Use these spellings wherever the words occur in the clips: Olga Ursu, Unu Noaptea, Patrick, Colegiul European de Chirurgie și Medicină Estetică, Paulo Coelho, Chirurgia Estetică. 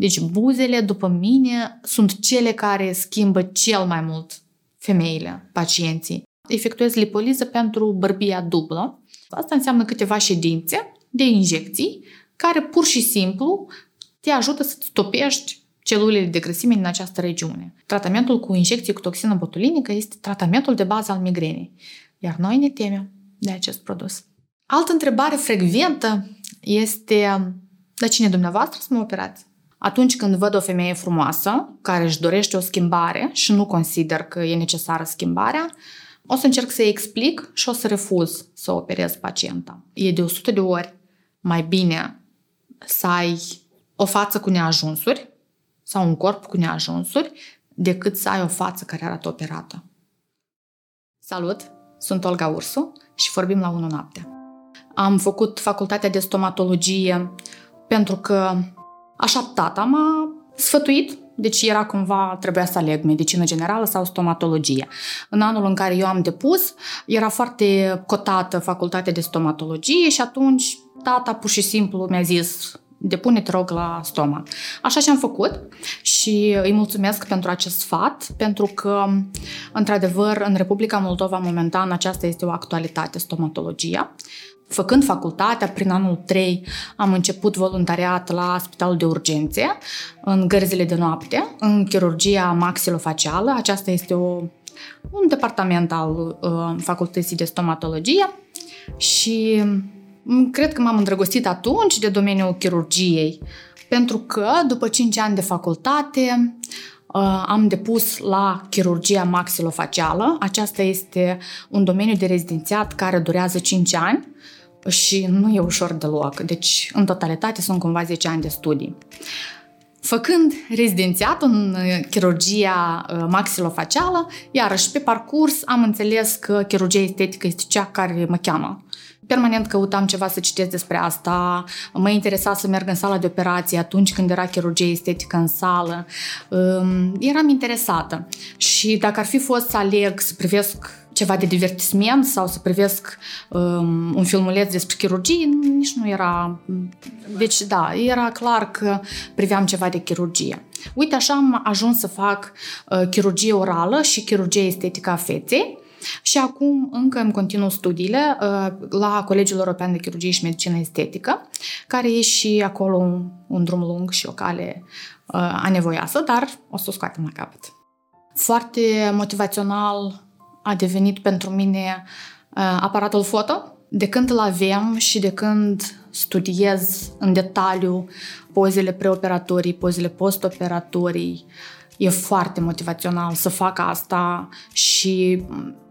Deci buzele, după mine, sunt cele care schimbă cel mai mult femeile, pacienții. Efectuez lipoliză pentru bărbia dublă. Asta înseamnă câteva ședințe de injecții care pur și simplu te ajută să stopești celulele de grăsime din această regiune. Tratamentul cu injecții cu toxină botulinică este tratamentul de bază al migrenei. Iar noi ne temem de acest produs. Altă întrebare frecventă este: dar cine dumneavoastră să mă operați? Atunci când văd o femeie frumoasă care își dorește o schimbare și nu consider că e necesară schimbarea, o să încerc să-i explic și o să refuz să operez pacienta. E de 100 de ori mai bine să ai o față cu neajunsuri sau un corp cu neajunsuri decât să ai o față care arată operată. Salut! Sunt Olga Ursu și vorbim la Unu Noaptea. Am făcut facultatea de stomatologie pentru că așa tata m-a sfătuit, deci era cumva, trebuia să aleg medicină generală sau stomatologie. În anul în care eu am depus, era foarte cotată facultatea de stomatologie și atunci tata pur și simplu mi-a zis: depune-te, rog, la stomat. Așa și-am făcut și îi mulțumesc pentru acest sfat, pentru că, într-adevăr, în Republica Moldova, momentan, aceasta este o actualitate, stomatologia. Făcând facultatea, prin anul 3, am început voluntariat la Spitalul de Urgențe, în gărzile de noapte, în chirurgia maxilofacială. Aceasta este un departament al Facultății de Stomatologie și cred că m-am îndrăgostit atunci de domeniul chirurgiei, pentru că după 5 ani de facultate am depus la chirurgia maxilofacială. Aceasta este un domeniu de rezidențiat care durează 5 ani și nu e ușor deloc. Deci, în totalitate, sunt cumva 10 ani de studii. Făcând rezidențiat în chirurgia maxilofacială, iarăși pe parcurs am înțeles că chirurgia estetică este cea care mă cheamă. Permanent căutam ceva să citesc despre asta, mă interesa să merg în sala de operații atunci când era chirurgie estetică în sală. Eram interesată și dacă ar fi fost să aleg să privesc ceva de divertisment sau să privesc un filmuleț despre chirurgie, nici nu era... Deci, da, era clar că priveam ceva de chirurgie. Uite, așa am ajuns să fac chirurgie orală și chirurgie estetică a feței. Și acum încă îmi continuu studiile la Colegiul European de Chirurgie și Medicină Estetică, care e și acolo un drum lung și o cale anevoioasă, dar o să o scoatem la capăt. Foarte motivațional a devenit pentru mine aparatul foto. De când îl avem și de când studiez în detaliu pozele preoperatorii, pozele postoperatorii, e foarte motivațional să fac asta și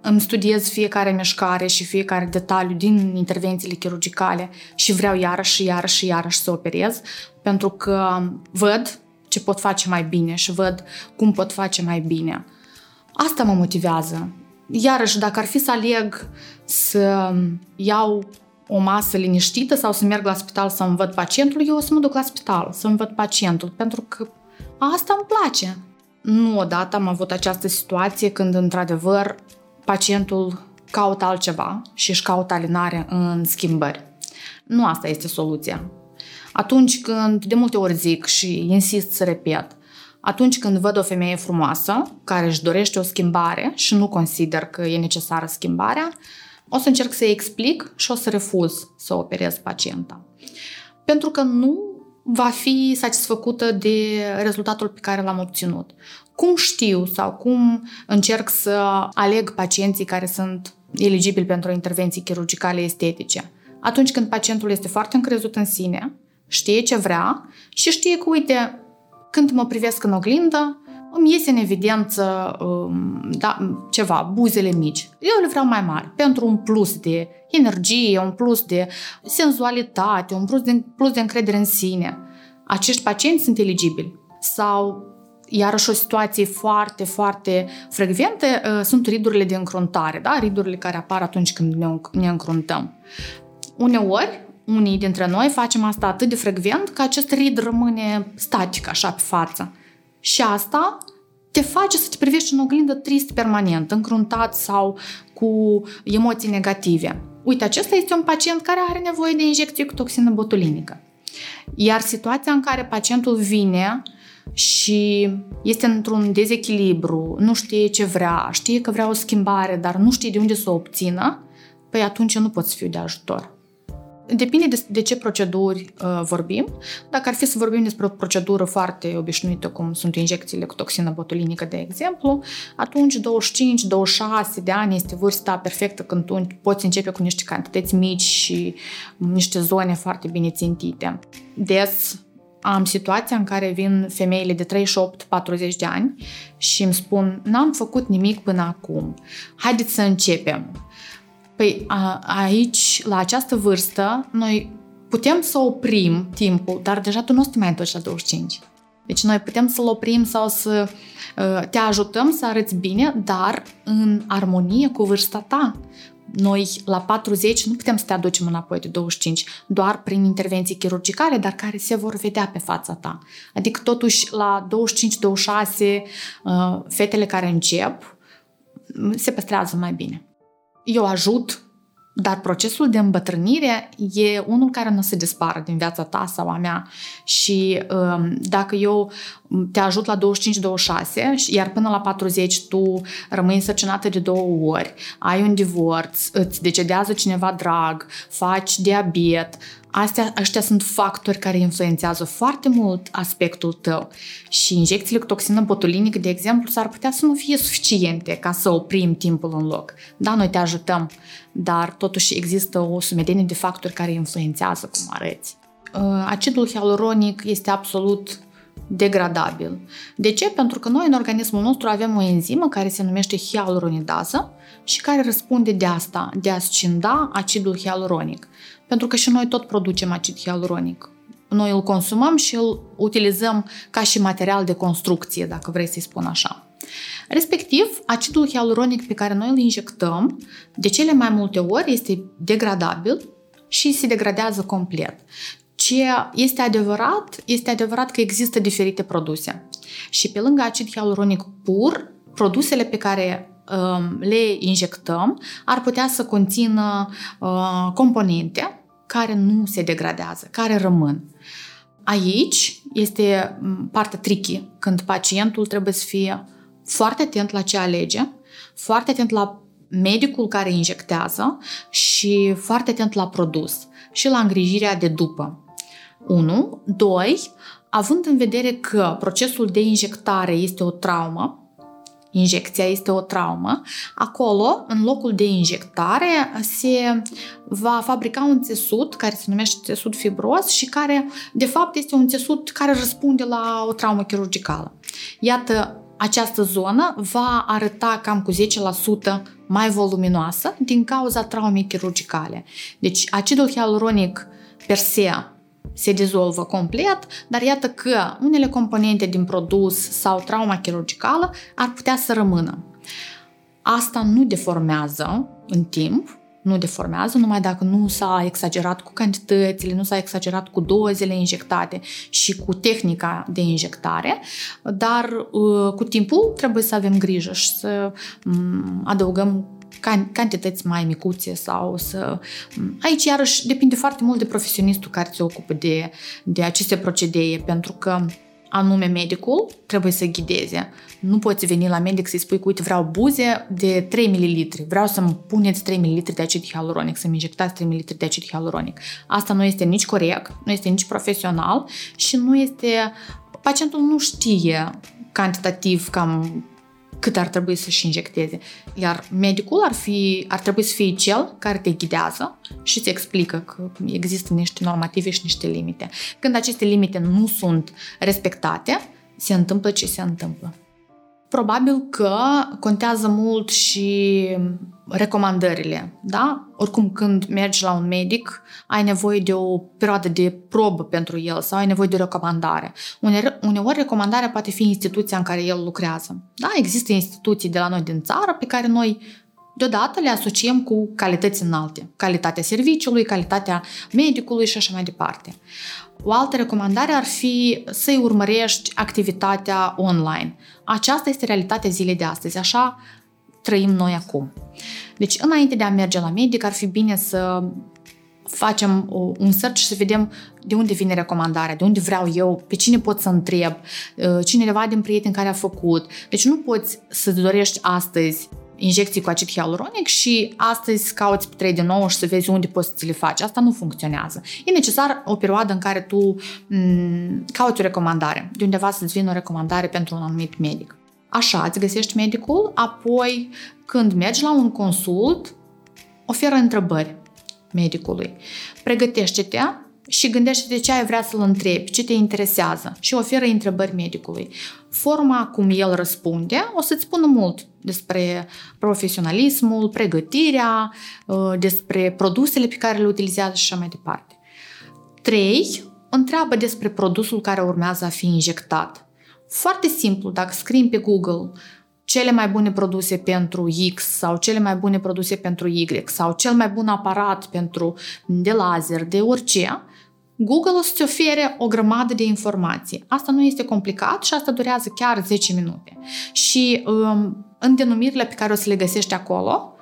îmi studiez fiecare mișcare și fiecare detaliu din intervențiile chirurgicale și vreau iarăși și iarăși și iarăși să operez, pentru că văd ce pot face mai bine și văd cum pot face mai bine. Asta mă motivează. Iarăși, dacă ar fi să aleg să iau o masă liniștită sau să merg la spital să-mi văd pacientul, eu o să mă duc la spital să-mi văd pacientul, pentru că asta îmi place. Nu odată am avut această situație când, într-adevăr, pacientul caută altceva și își caută alinare în schimbări. Nu asta este soluția. Atunci când, de multe ori zic și insist să repet, atunci când văd o femeie frumoasă care își dorește o schimbare și nu consider că e necesară schimbarea, o să încerc să-i explic și o să refuz să operez pacienta. Pentru că nu va fi satisfăcută de rezultatul pe care l-am obținut. Cum știu sau cum încerc să aleg pacienții care sunt eligibili pentru intervenții chirurgicale estetice? Atunci când pacientul este foarte încrezut în sine, știe ce vrea și știe că, uite, când mă privesc în oglindă, îmi iese în evidență ceva, buzele mici. Eu le vreau mai mari, pentru un plus de energie, un plus de senzualitate, un plus de încredere în sine. Acești pacienți sunt eligibili. Sau, iarăși o situație foarte, foarte frecventă, sunt ridurile de încruntare, da? Ridurile care apar atunci când ne încruntăm. Uneori, unii dintre noi facem asta atât de frecvent că acest rid rămâne static, așa, pe față. Și asta te face să te privești în oglindă trist permanent, încruntat sau cu emoții negative. Uite, acesta este un pacient care are nevoie de injecție cu toxină botulinică. Iar situația în care pacientul vine și este într-un dezechilibru, nu știe ce vrea, știe că vrea o schimbare, dar nu știe de unde să o obțină, păi atunci nu poți fi de ajutor. Depinde de ce proceduri vorbim. Dacă ar fi să vorbim despre o procedură foarte obișnuită, cum sunt injecțiile cu toxină botulinică, de exemplu, atunci 25-26 de ani este vârsta perfectă când tu poți începe cu niște cantități mici și niște zone foarte bine țintite. Des am situația în care vin femeile de 38-40 de ani și îmi spun, n-am făcut nimic până acum, haideți să începem. Păi aici, la această vârstă, noi putem să oprim timpul, dar deja tu nu o să te mai întorci la 25. Deci noi putem să-l oprim sau să te ajutăm să arăți bine, dar în armonie cu vârsta ta. Noi la 40 nu putem să te aducem înapoi de 25, doar prin intervenții chirurgicale, dar care se vor vedea pe fața ta. Adică totuși la 25-26 fetele care încep se păstrează mai bine. Eu ajut, dar procesul de îmbătrânire e unul care nu o să dispară din viața ta sau a mea și dacă eu te ajut la 25-26, iar până la 40 tu rămâi însărcinată de 2 ori, ai un divorț, îți decedează cineva drag, faci diabet, ăștia sunt factori care influențează foarte mult aspectul tău și injecțiile cu toxină botulinică, de exemplu, s-ar putea să nu fie suficiente ca să oprim timpul în loc. Da, noi te ajutăm, dar totuși există o sumedenie de factori care influențează cum arăți. Acidul hialuronic este absolut degradabil. De ce? Pentru că noi în organismul nostru avem o enzimă care se numește hialuronidază și care răspunde de asta, de a scinda acidul hialuronic. Pentru că și noi tot producem acid hialuronic. Noi îl consumăm și îl utilizăm ca și material de construcție, dacă vrei să-i spun așa. Respectiv, acidul hialuronic pe care noi îl injectăm, de cele mai multe ori este degradabil și se degradează complet. Ce este adevărat că există diferite produse. Și pe lângă acid hialuronic pur, produsele pe care le injectăm ar putea să conțină componente care nu se degradează, care rămân. Aici este partea tricky, când pacientul trebuie să fie foarte atent la ce alege, foarte atent la medicul care injectează și foarte atent la produs și la îngrijirea de după. 1. 2. Având în vedere că procesul de injectare este o traumă, injecția este o traumă, acolo, în locul de injectare, se va fabrica un țesut care se numește țesut fibros și care, de fapt, este un țesut care răspunde la o traumă chirurgicală. Iată, această zonă va arăta cam cu 10% mai voluminoasă din cauza traumei chirurgicale. Deci, acidul hialuronic per se se dizolvă complet, dar iată că unele componente din produs sau trauma chirurgicală ar putea să rămână. Asta nu deformează în timp, numai dacă nu s-a exagerat cu cantitățile, nu s-a exagerat cu dozele injectate și cu tehnica de injectare, dar cu timpul trebuie să avem grijă și să adăugăm cantități mai micuțe sau să... Aici, iarăși, depinde foarte mult de profesionistul care se ocupă de aceste procedee, pentru că anume medicul trebuie să ghideze. Nu poți veni la medic să-i spui că, uite, vreau buze de 3 ml, vreau să-mi puneți 3 ml de acid hialuronic, să-mi injectați 3 ml de acid hialuronic. Asta nu este nici corect, nu este nici profesional și nu este... Pacientul nu știe cantitativ cam cât ar trebui să-și injecteze. Iar medicul ar trebui să fie cel care te ghidează și îți explică că există niște normative și niște limite. Când aceste limite nu sunt respectate, se întâmplă ce se întâmplă. Probabil că contează mult și recomandările, da? Oricum, când mergi la un medic, ai nevoie de o perioadă de probă pentru el sau ai nevoie de recomandare. Uneori recomandarea poate fi instituția în care el lucrează. Da? Există instituții de la noi din țară pe care noi deodată le asociem cu calități înalte. Calitatea serviciului, calitatea medicului și așa mai departe. O altă recomandare ar fi să-i urmărești activitatea online. Aceasta este realitatea zilei de astăzi, așa trăim noi acum. Deci, înainte de a merge la medic, ar fi bine să facem un search și să vedem de unde vine recomandarea, de unde vreau eu, pe cine pot să întreb, cineva din prieteni care a făcut. Deci nu poți să-ți dorești astăzi injecții cu acid hialuronic și astăzi cauți pe 3 din 9 și să vezi unde poți să ți le faci. Asta nu funcționează. E necesar o perioadă în care tu cauți o recomandare, de undeva să-ți vină o recomandare pentru un anumit medic. Așa, îți găsești medicul, apoi când mergi la un consult, oferă întrebări medicului. Pregătește-te și gândește-te ce ai vrea să-l întrebi, ce te interesează și oferă întrebări medicului. Forma cum el răspunde o să-ți spună mult despre profesionalismul, pregătirea, despre produsele pe care le utilizează și așa mai departe. 3. Întreabă despre produsul care urmează a fi injectat. Foarte simplu, dacă scrii pe Google cele mai bune produse pentru X sau cele mai bune produse pentru Y sau cel mai bun aparat pentru de laser, de orice, Google o să-ți ofere o grămadă de informații. Asta nu este complicat și asta durează chiar 10 minute. Și în denumirile pe care o să le găsești acolo,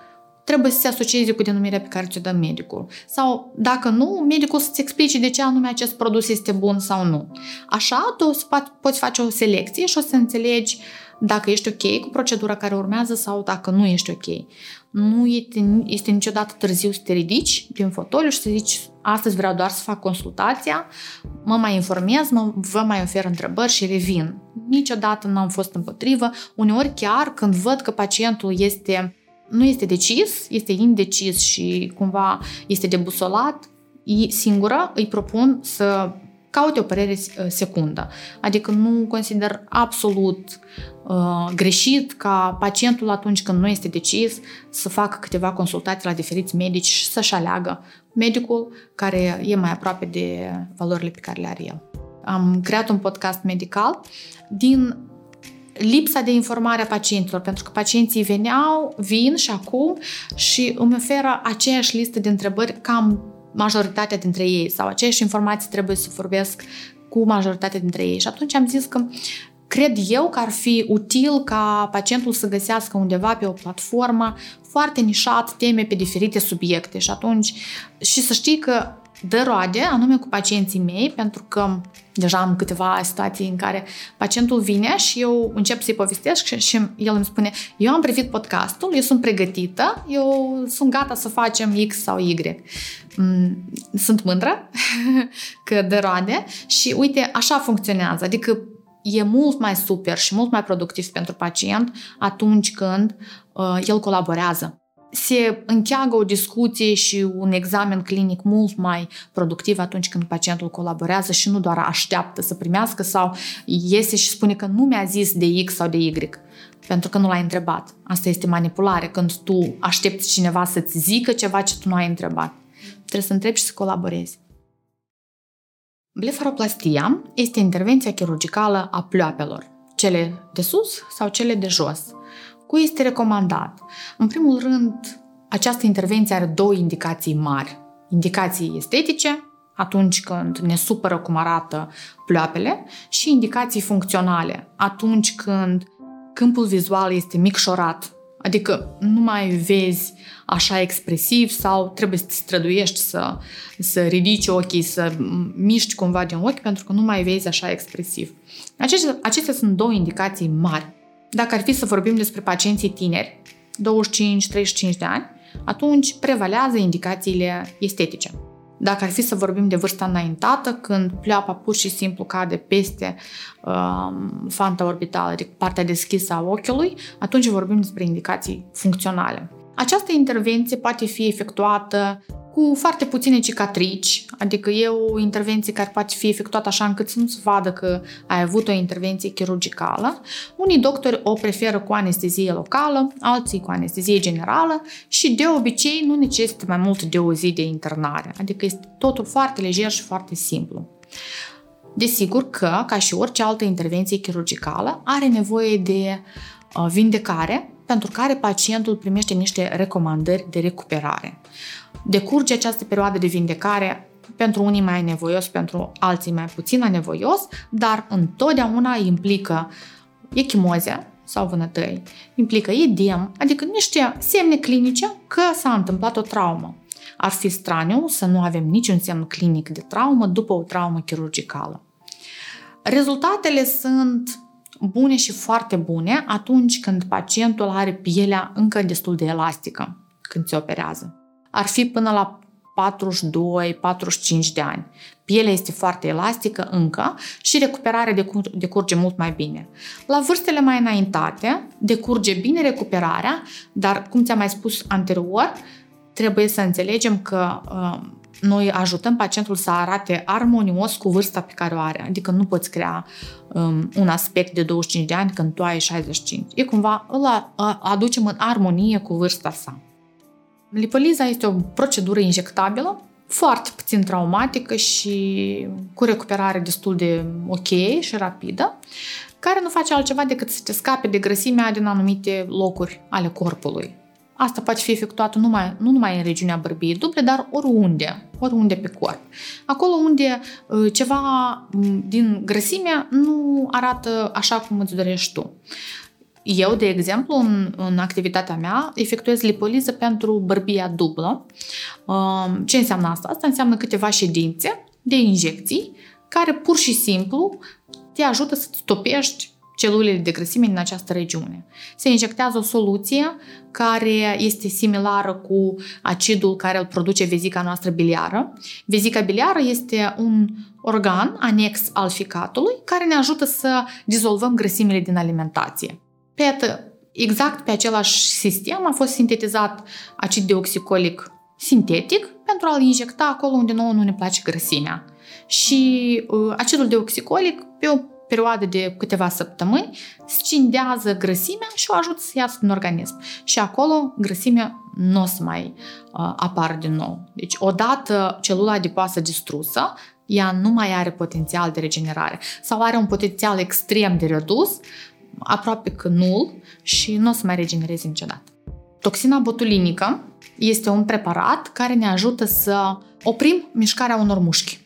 trebuie să se asocieze cu denumirea pe care ți-o dă medicul. Sau, dacă nu, medicul să-ți explice de ce anume acest produs este bun sau nu. Așa, tu poți face o selecție și o să înțelegi dacă ești ok cu procedura care urmează sau dacă nu ești ok. Nu este niciodată târziu să te ridici din fotoliu și să zici astăzi vreau doar să fac consultația, mă mai informez, vă mai ofer întrebări și revin. Niciodată n-am fost împotrivă. Uneori chiar când văd că pacientul nu este decis, este indecis și cumva este debusolat, singură îi propun să caute o părere secundă. Adică nu consider absolut greșit ca pacientul atunci când nu este decis să facă câteva consultații la diferiți medici și să-și aleagă medicul care e mai aproape de valorile pe care le are el. Am creat un podcast medical din lipsa de informare a pacienților, pentru că pacienții vin și acum și îmi oferă aceeași listă de întrebări cam majoritatea dintre ei sau aceeași informații trebuie să vorbesc cu majoritatea dintre ei. Și atunci am zis că cred eu că ar fi util ca pacientul să găsească undeva pe o platformă foarte nișat teme pe diferite subiecte și atunci și să știi că dă roade, anume cu pacienții mei, pentru că deja am câteva situații în care pacientul vine și eu încep să-i povestesc și el îmi spune eu am privit podcastul, eu sunt pregătită, eu sunt gata să facem X sau Y. Sunt mândră că dă roade și uite, așa funcționează, adică e mult mai super și mult mai productiv pentru pacient atunci când el colaborează. Se încheagă o discuție și un examen clinic mult mai productiv atunci când pacientul colaborează și nu doar așteaptă să primească sau iese și spune că nu mi-a zis de X sau de Y, pentru că nu l-ai întrebat. Asta este manipulare, când tu aștepți cineva să-ți zică ceva ce tu nu ai întrebat. Trebuie să întrebi și să colaborezi. Blefaroplastia este intervenția chirurgicală a pleoapelor, cele de sus sau cele de jos. Cui este recomandat? În primul rând, această intervenție are două indicații mari. Indicații estetice, atunci când ne supără cum arată pleoapele, și indicații funcționale, atunci când câmpul vizual este micșorat, adică nu mai vezi așa expresiv sau trebuie să te străduiești să ridici ochii, să miști cumva din ochi pentru că nu mai vezi așa expresiv. Acestea sunt două indicații mari. Dacă ar fi să vorbim despre pacienții tineri, 25-35 de ani, atunci prevalează indicațiile estetice. Dacă ar fi să vorbim de vârsta înaintată, când pleoapa pur și simplu cade peste fanta orbitală, adică partea deschisă a ochiului, atunci vorbim despre indicații funcționale. Această intervenție poate fi efectuată cu foarte puține cicatrici, adică e o intervenție care poate fi efectuată așa încât să nu se vadă că ai avut o intervenție chirurgicală. Unii doctori o preferă cu anestezie locală, alții cu anestezie generală și de obicei nu necesită mai mult de o zi de internare, adică este totul foarte lejer și foarte simplu. Desigur că, ca și orice altă intervenție chirurgicală, are nevoie de vindecare, pentru care pacientul primește niște recomandări de recuperare. Decurge această perioadă de vindecare, pentru unii mai nevoios, pentru alții mai puțin nevoios, dar întotdeauna implică echimoze sau vânătăi, implică edem, adică niște semne clinice că s-a întâmplat o traumă. ar fi straniu să nu avem niciun semn clinic de traumă după o traumă chirurgicală. Rezultatele sunt bune și foarte bune atunci când pacientul are pielea încă destul de elastică când se operează. Ar fi până la 42-45 de ani. Pielea este foarte elastică încă și recuperarea decurge mult mai bine. La vârstele mai înaintate decurge bine recuperarea, dar, cum ți-am mai spus anterior, trebuie să înțelegem că noi ajutăm pacientul să arate armonios cu vârsta pe care o are. Adică nu poți crea un aspect de 25 de ani când tu ai 65. E cumva, îl aducem în armonie cu vârsta sa. Lipoliza este o procedură injectabilă, foarte puțin traumatică și cu recuperare destul de ok și rapidă, care nu face altceva decât să te scape de grăsimea din anumite locuri ale corpului. Asta poate fi efectuată nu numai în regiunea bărbiei duble, dar oriunde pe corp. Acolo unde ceva din grăsimea nu arată așa cum îți dorești tu. Eu, de exemplu, în activitatea mea, efectuez lipoliză pentru bărbia dublă. Ce înseamnă asta? Asta înseamnă câteva ședințe de injecții care pur și simplu te ajută să-ți topești celulele de grăsime din această regiune. Se injectează o soluție care este similară cu acidul care îl produce vezica noastră biliară. Vezica biliară este un organ anex al ficatului care ne ajută să dizolvăm grăsimile din alimentație. Exact pe același sistem a fost sintetizat acid deoxicolic sintetic pentru a-l injecta acolo unde nouă nu ne place grăsimea. Și acidul deoxicolic, pe o perioadă de câteva săptămâni, scindează grăsimea și o ajută să iasă din organism. Și acolo grăsimea nu o să mai apară din nou. Deci, odată celula adipoasă distrusă, ea nu mai are potențial de regenerare sau are un potențial extrem de redus, aproape că nul, și nu o să mai regenereze niciodată. Toxina botulinică este un preparat care ne ajută să oprim mișcarea unor mușchi.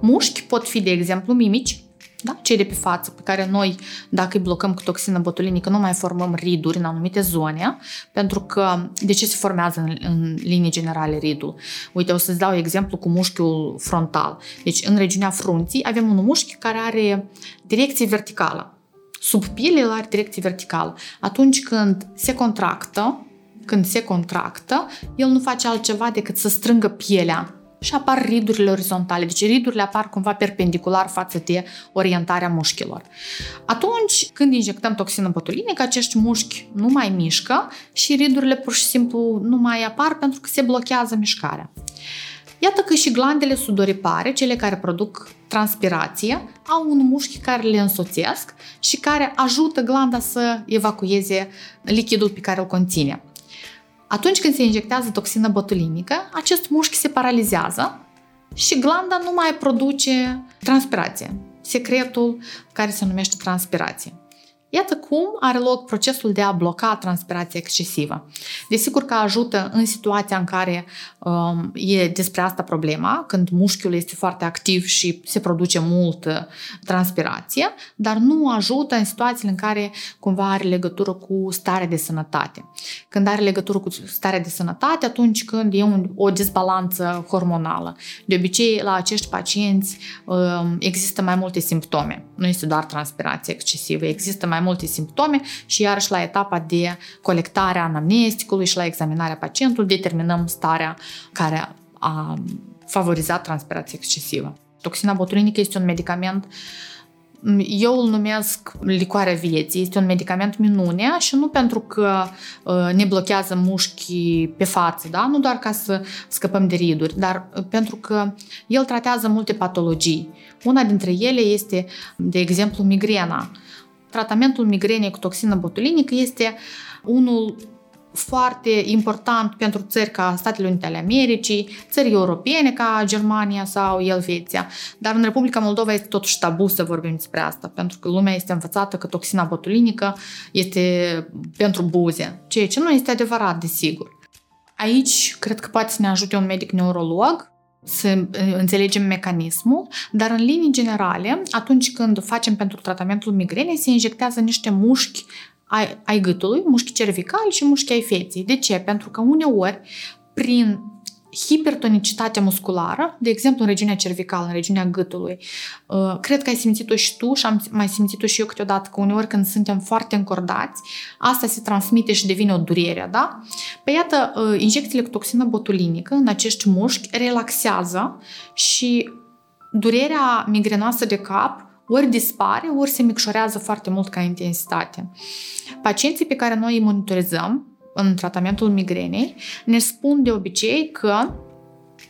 Mușchi pot fi, de exemplu, mimici, da? Cei de pe față, pe care noi, dacă îi blocăm cu toxină botulinică, nu mai formăm riduri în anumite zone, pentru că de ce se formează în linii generale ridul? Uite, o să-ți dau exemplu cu mușchiul frontal. Deci, în regiunea frunții avem un mușchi care are direcție verticală. Sub piele el are direcție verticală. Atunci când se contractă, el nu face altceva decât să strângă pielea și apar ridurile orizontale. Deci ridurile apar cumva perpendicular față de orientarea mușchilor. Atunci când injectăm toxină botulinică, acești mușchi nu mai mișcă și ridurile pur și simplu nu mai apar pentru că se blochează mișcarea. Iată că și glandele sudoripare, cele care produc transpirație, au un mușchi care le însoțesc și care ajută glanda să evacueze lichidul pe care îl conține. Atunci când se injectează toxină botulinică, acest mușchi se paralizează și glanda nu mai produce transpirație, secretul care se numește transpirație. Iată cum are loc procesul de a bloca transpirația excesivă. Desigur că ajută în situația în care e despre asta problema, când mușchiul este foarte activ și se produce multă transpirație, dar nu ajută în situațiile în care cumva are legătură cu starea de sănătate. Când are legătură cu starea de sănătate, atunci când e o dezbalanță hormonală. De obicei, la acești pacienți există mai multe simptome. Nu este doar transpirație excesivă, există mai multe simptome și iarăși la etapa de colectare a anamnesticului și la examinarea pacientului determinăm starea care a favorizat transpirația excesivă. Toxina botulinică este un medicament, eu îl numesc licoarea vieții, este un medicament minune și nu pentru că ne blochează mușchii pe față, da? Nu doar ca să scăpăm de riduri, dar pentru că el tratează multe patologii. Una dintre ele este, de exemplu, migrena. Tratamentul migrenei cu toxină botulinică este unul foarte important pentru țări ca Statele Unite ale Americii, țări europene ca Germania sau Elveția. Dar în Republica Moldova este totuși tabu să vorbim despre asta, pentru că lumea este învățată că toxina botulinică este pentru buze, ceea ce nu este adevărat, desigur. Aici cred că poate să ne ajute un medic neurolog să înțelegem mecanismul, dar în linii generale, atunci când facem pentru tratamentul migrenei, se injectează niște mușchi ai gâtului, mușchi cervicali și mușchi ai feței. De ce? Pentru că uneori, prin hipertonicitatea musculară, de exemplu în regiunea cervicală, în regiunea gâtului. Cred că ai simțit-o și tu și am mai simțit-o și eu câteodată, că uneori când suntem foarte încordați, asta se transmite și devine o durere, da? Păi iată, injecțiile cu toxină botulinică în acești mușchi relaxează și durerea migrenoasă de cap ori dispare, ori se micșorează foarte mult ca intensitate. Pacienții pe care noi îi monitorizăm în tratamentul migrenei ne spun de obicei că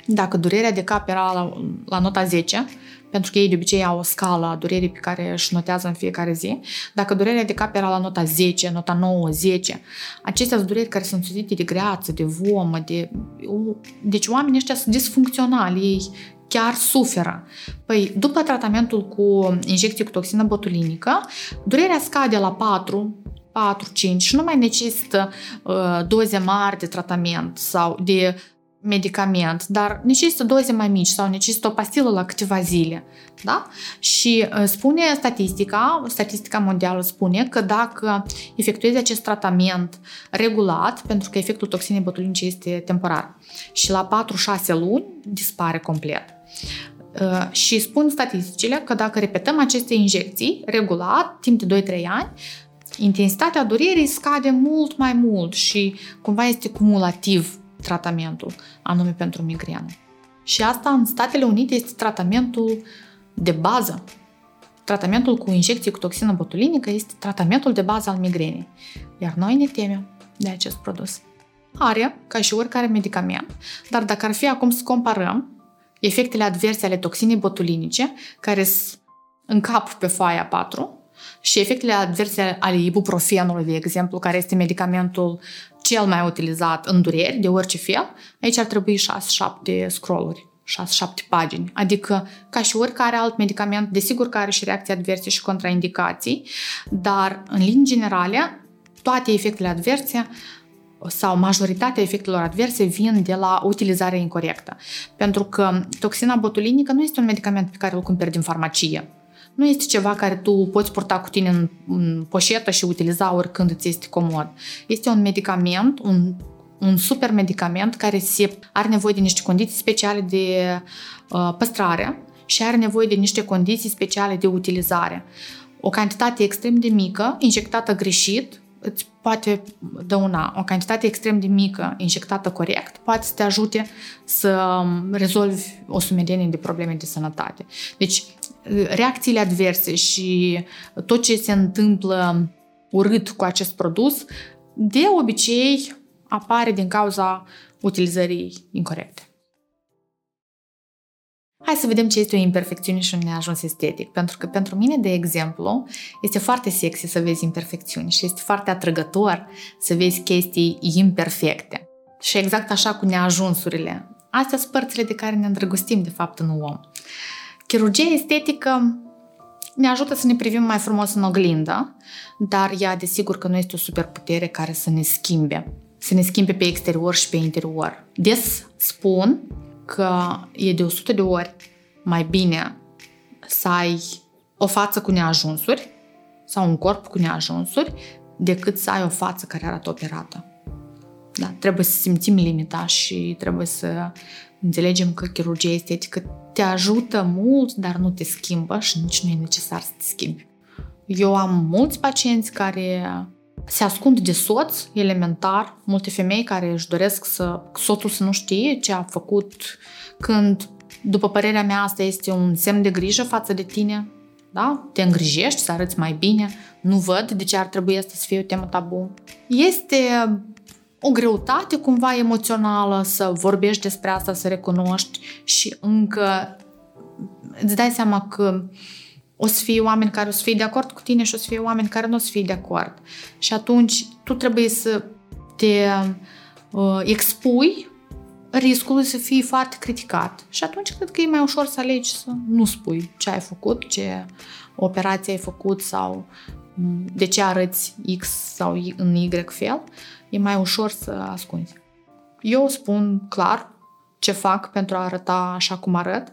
dacă durerea de cap era la nota 10, pentru că ei de obicei au o scală a durerii pe care își notează în fiecare zi, dacă durerea de cap era la nota 10, nota 9, 10, acestea sunt dureri care sunt susținute de greață, de vomă, deci oamenii ăștia sunt disfuncționali, ei chiar suferă. Păi, după tratamentul cu injecție cu toxină botulinică, durerea scade la 4-5 și nu mai necesită doze mari de tratament sau de medicament, dar necesită doze mai mici sau necesită o pastilă la câteva zile. Da? Și spune statistica mondială spune că dacă efectuezi acest tratament regulat, pentru că efectul toxinei botulinice este temporar și la 4-6 luni dispare complet. Și spun statisticile că dacă repetăm aceste injecții regulat, timp de 2-3 ani, intensitatea durerii scade mult mai mult și cumva este cumulativ tratamentul, anume pentru migrenă. Și asta în Statele Unite este tratamentul de bază. Tratamentul cu injecții cu toxină botulinică este tratamentul de bază al migrenei. Iar noi ne temem de acest produs. Are, ca și oricare medicament, dar dacă ar fi acum să comparăm efectele adverse ale toxinei botulinice, care sunt în cap pe foaia 4, și efectele adverse ale ibuprofenului, de exemplu, care este medicamentul cel mai utilizat în dureri, de orice fel, aici ar trebui 6-7 scrolluri, 6-7 pagini. Adică, ca și oricare alt medicament, desigur că are și reacții adverse și contraindicații, dar, în linii generale, toate efectele adverse sau majoritatea efectelor adverse vin de la utilizarea incorrectă. Pentru că toxina botulinică nu este un medicament pe care îl cumperi din farmacie. Nu este ceva care tu poți purta cu tine în poșetă și utiliza oricând îți este comod. Este un medicament, un super medicament care are nevoie de niște condiții speciale de păstrare și are nevoie de niște condiții speciale de utilizare. O cantitate extrem de mică, injectată greșit, îți poate dăuna. O cantitate extrem de mică, injectată corect, poate să te ajute să rezolvi o sumedenie de probleme de sănătate. Deci, reacțiile adverse și tot ce se întâmplă urât cu acest produs, de obicei apare din cauza utilizării incorecte. Hai să vedem ce este o imperfecțiune și un neajuns estetic, pentru că pentru mine, de exemplu, este foarte sexy să vezi imperfecțiuni și este foarte atrăgător să vezi chestii imperfecte. Și exact așa cu neajunsurile. Astea sunt părțile de care ne îndrăgostim, de fapt, în om. Chirurgia estetică ne ajută să ne privim mai frumos în oglindă, dar ea, desigur, că nu este o superputere care să ne schimbe pe exterior și pe interior. Des spun că e de 100 de ori mai bine să ai o față cu neajunsuri sau un corp cu neajunsuri decât să ai o față care arată operată. Da, trebuie să simțim limita și trebuie să înțelegem că chirurgia estetică te ajută mult, dar nu te schimbă și nici nu e necesar să te schimbi. Eu am mulți pacienți care se ascund de soț, elementar, multe femei care își doresc să soțul să nu știe ce a făcut, când, după părerea mea, asta este un semn de grijă față de tine, da? Te îngrijești, să arăți mai bine, nu văd de ce ar trebui asta să fie o temă tabu. Este o greutate cumva emoțională să vorbești despre asta, să recunoști și încă îți dai seama că o să fie oameni care o să fie de acord cu tine și o să fie oameni care nu o să fie de acord. Și atunci tu trebuie să te expui riscului să fii foarte criticat. Și atunci cred că e mai ușor să alegi să nu spui ce ai făcut, ce operație ai făcut sau de ce arăți X sau în Y fel. E mai ușor să ascunzi. Eu spun clar ce fac pentru a arăta așa cum arăt.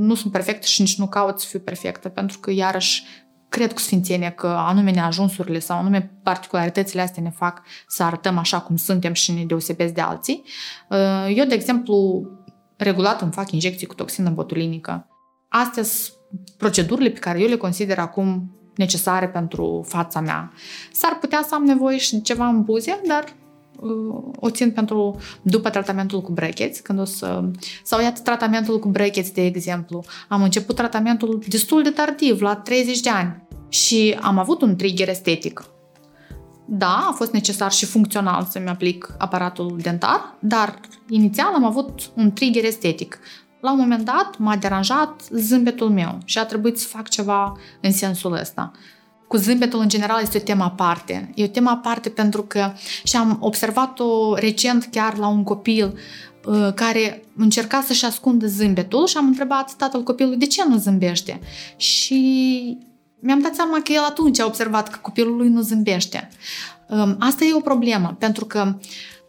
Nu sunt perfectă și nici nu caut să fiu perfectă, pentru că iarăși cred cu sfințenie că anume neajunsurile sau anume particularitățile astea ne fac să arătăm așa cum suntem și ne deosebesc de alții. Eu, de exemplu, regulat îmi fac injecții cu toxină botulinică. Astea sunt procedurile pe care eu le consider acum necesare pentru fața mea. S-ar putea să am nevoie și de ceva în buze, dar o țin pentru după tratamentul cu brackets, când o să... Sau iată tratamentul cu brackets, de exemplu. Am început tratamentul destul de tardiv, la 30 de ani. Și am avut un trigger estetic. Da, a fost necesar și funcțional să-mi aplic aparatul dentar, dar inițial am avut un trigger estetic. La un moment dat m-a deranjat zâmbetul meu și a trebuit să fac ceva în sensul ăsta. Cu zâmbetul, în general, este o temă aparte. E o temă aparte pentru că, și am observat-o recent chiar la un copil care încerca să-și ascundă zâmbetul și am întrebat tatăl copilului de ce nu zâmbește. Și mi-am dat seama că el atunci a observat că copilul lui nu zâmbește. Asta e o problemă, pentru că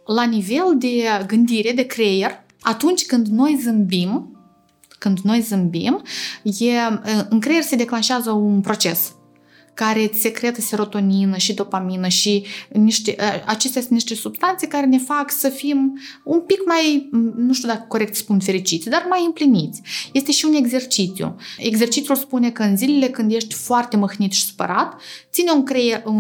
la nivel de gândire, de creier, atunci când noi zâmbim, în creier se declanșează un proces care secretă serotonină și dopamină și acestea sunt niște substanțe care ne fac să fim un pic mai, nu știu dacă corect spun fericiți, dar mai împliniți. Este și un exercițiu. Exercițiul spune că în zilele când ești foarte mâhnit și supărat, ține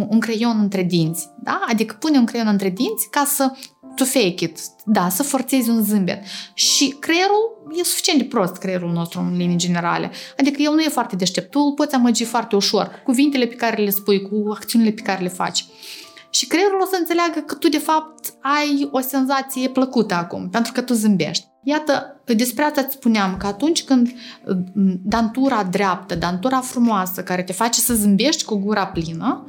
un creion între dinți, da? Adică pune un creion între dinți ca să to fake it, da, să forțezi un zâmbet. Și creierul e suficient de prost, creierul nostru, în linii generale. Adică el nu e foarte deștept, tu îl poți amăgi foarte ușor cu cuvintele pe care le spui, cu acțiunile pe care le faci. Și creierul o să înțeleagă că tu, de fapt, ai o senzație plăcută acum, pentru că tu zâmbești. Iată, despre asta îți spuneam, că atunci când dantura dreaptă, dantura frumoasă, care te face să zâmbești cu gura plină,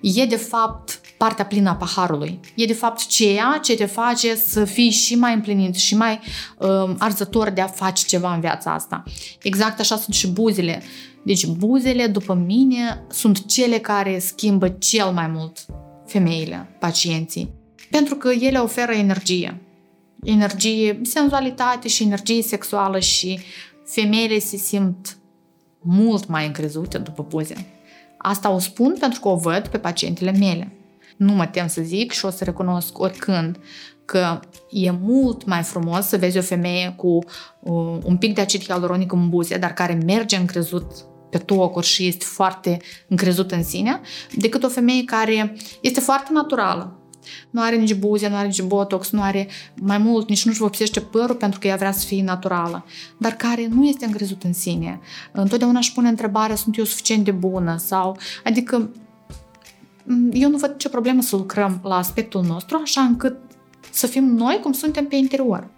e, de fapt, partea plină a paharului. E, de fapt, ceea ce te face să fii și mai împlinit și mai arzător de a face ceva în viața asta. Exact așa sunt și buzele. Deci buzele, după mine, sunt cele care schimbă cel mai mult femeile, pacienții. Pentru că ele oferă energie. Energie, senzualitate și energie sexuală și femeile se simt mult mai încrezute după buze. Asta o spun pentru că o văd pe pacientele mele. Nu mă tem să zic și o să recunosc oricând că e mult mai frumos să vezi o femeie cu un pic de acid hialuronic în buze, dar care merge încrezut pe tocuri și este foarte încrezută în sine, decât o femeie care este foarte naturală. Nu are nici buze, nu are nici botox, nu are mai mult, nici nu-și vopsește părul pentru că ea vrea să fie naturală, dar care nu este încrezută în sine. Întotdeauna își pune întrebarea, sunt eu suficient de bună? Sau, adică eu nu văd ce problemă să lucrăm la aspectul nostru, așa încât să fim noi cum suntem pe interior.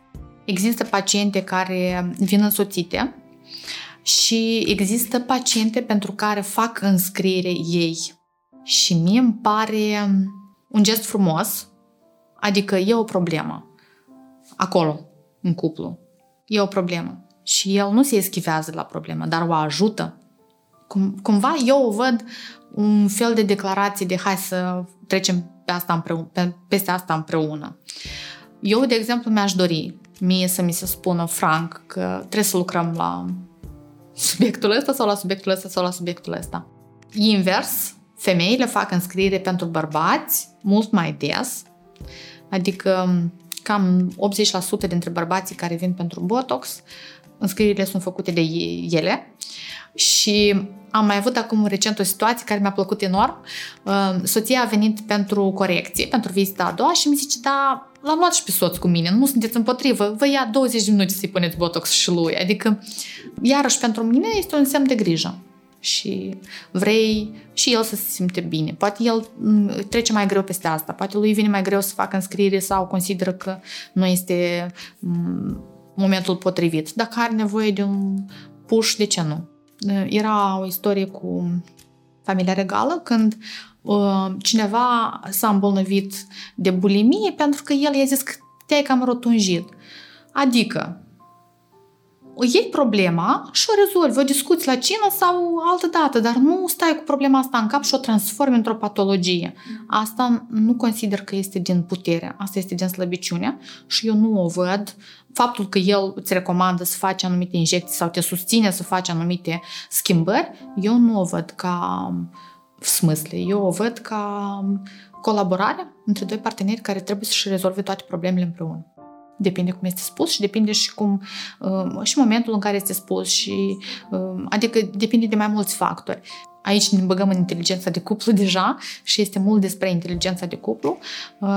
Există paciente care vin însoțite și există paciente pentru care fac înscriere ei. Și mie îmi pare un gest frumos, adică e o problemă. Acolo, în cuplu, e o problemă. Și el nu se eschivează la problemă, dar o ajută. Cumva eu o văd un fel de declarație de hai să trecem pe asta peste asta împreună. Eu, de exemplu, mi-aș dori mie să mi se spună franc că trebuie să lucrăm la subiectul ăsta sau la subiectul ăsta sau la subiectul ăsta. Invers, femeile fac înscriere pentru bărbați mult mai des, adică cam 80% dintre bărbații care vin pentru botox, înscrierile sunt făcute de ele. Și am mai avut acum recent o situație care mi-a plăcut enorm. Soția a venit pentru corecție, pentru vizita a doua și mi zice, da, l-am luat și pe soț cu mine, nu sunteți împotrivă, vă ia 20 de minute să-i puneți botox și lui. Adică, iarăși, pentru mine este un semn de grijă. Și vrei și el să se simte bine. Poate el trece mai greu peste asta, poate lui vine mai greu să facă înscriere sau consideră că nu este momentul potrivit. Dacă are nevoie de un push, de ce nu? Era o istorie cu familia regală când cineva s-a îmbolnăvit de bulimie pentru că el i-a zis că te-ai cam rotunjit. Adică iei problema și o rezolvi, o discuți la cină sau altă dată, dar nu stai cu problema asta în cap și o transformi într-o patologie. Asta nu consider că este din putere, asta este din slăbiciune și eu nu o văd. Faptul că el îți recomandă să faci anumite injecții sau te susține să faci anumite schimbări, eu nu o văd ca smâsle, eu o văd ca colaborare între doi parteneri care trebuie să-și rezolve toate problemele împreună. Depinde cum este spus și depinde și cum și momentul în care este spus și adică depinde de mai mulți factori. Aici ne băgăm în inteligența de cuplu deja și este mult despre inteligența de cuplu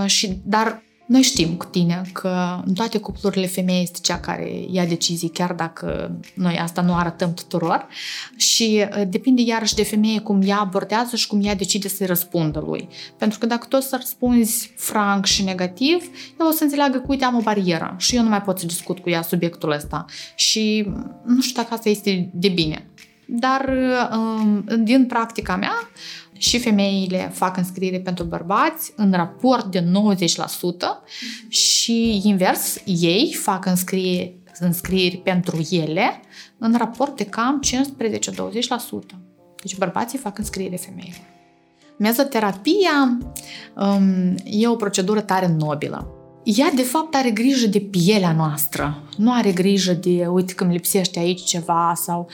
și dar noi știm cu tine că în toate cuplurile femeia este cea care ia decizii, chiar dacă noi asta nu arătăm tuturor și depinde iarăși de femeie cum ea abordează și cum ea decide să-i răspundă lui. Pentru că dacă tot să răspunzi franc și negativ, el o să înțeleagă că uite, am o barieră și eu nu mai pot să discut cu ea subiectul ăsta și nu știu dacă asta este de bine. Dar din practica mea, și femeile fac înscriere pentru bărbați în raport de 90% și invers, ei fac înscrieri pentru ele în raport de cam 15-20%. Deci bărbații fac înscriere femeilor. Mezoterapia e o procedură tare nobilă. Ea, de fapt, are grijă de pielea noastră. Nu are grijă de, uite, că îmi lipsește aici ceva sau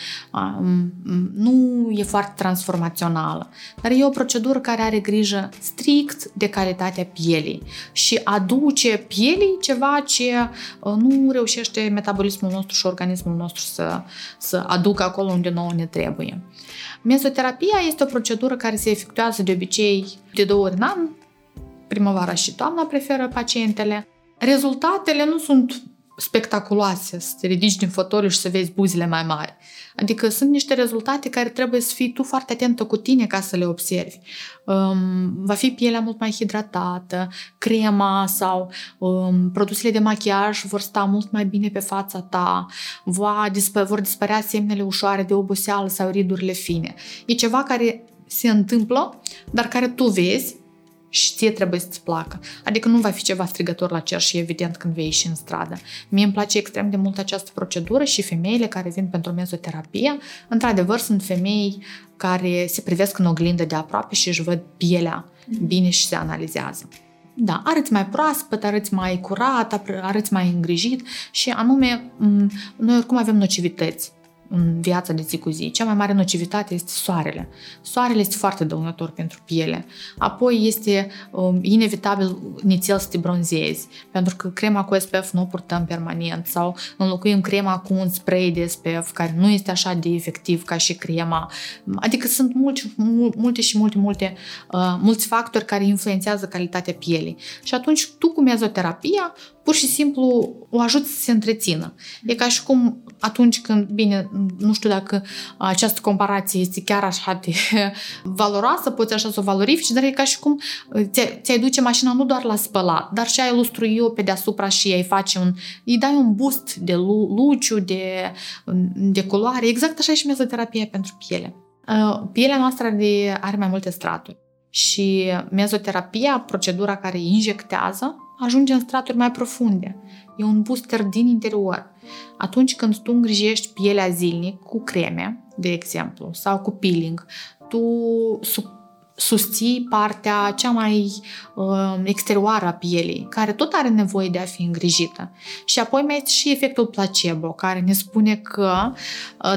nu e foarte transformațională. Dar e o procedură care are grijă strict de calitatea pielii și aduce pielii ceva ce nu reușește metabolismul nostru și organismul nostru să aducă acolo unde nouă ne trebuie. Mezoterapia este o procedură care se efectuează de obicei de 2 ori în an. Primăvara și toamna preferă pacientele. Rezultatele nu sunt spectaculoase, să te ridici din fotoliu și să vezi buzile mai mari. Adică sunt niște rezultate care trebuie să fii tu foarte atentă cu tine ca să le observi. Va fi pielea mult mai hidratată, crema sau produsele de machiaj vor sta mult mai bine pe fața ta, vor dispărea semnele ușoare de oboseală sau ridurile fine. E ceva care se întâmplă, dar care tu vezi și ție trebuie să-ți placă. Adică nu va fi ceva strigător la cer și evident când vei ieși în stradă. Mie îmi place extrem de mult această procedură și femeile care vin pentru mezoterapie, într-adevăr sunt femei care se privesc în oglindă de aproape și își văd pielea bine și se analizează. Da, arăți mai proaspăt, arăți mai curat, arăți mai îngrijit și anume, noi oricum avem nocivități în viața de zi cu zi. Cea mai mare nocivitate este soarele. Soarele este foarte dăunător pentru piele. Apoi este inevitabil nițel să te bronzezi, pentru că crema cu SPF nu o purtăm permanent sau înlocuim crema cu un spray de SPF care nu este așa de efectiv ca și crema. Adică sunt mulți factori care influențează calitatea pielii. Și atunci tu cu mezoterapia pur și simplu o ajut să se întrețină. E ca și cum atunci când, bine, nu știu dacă această comparație este chiar așa de valoroasă, poți așa să o valorifici, dar e ca și cum ți-ai duce mașina nu doar la spălat, dar și ai lustrui-o pe deasupra și îi dai un boost de luciu, de culoare, exact așa e și mezoterapia pentru piele. Pielea noastră are mai multe straturi și mezoterapia, procedura care injectează, ajunge în straturi mai profunde. E un booster din interior. Atunci când tu îngrijești pielea zilnic cu creme, de exemplu, sau cu peeling, tu susții partea cea mai exterioară a pielii, care tot are nevoie de a fi îngrijită. Și apoi mai este și efectul placebo, care ne spune că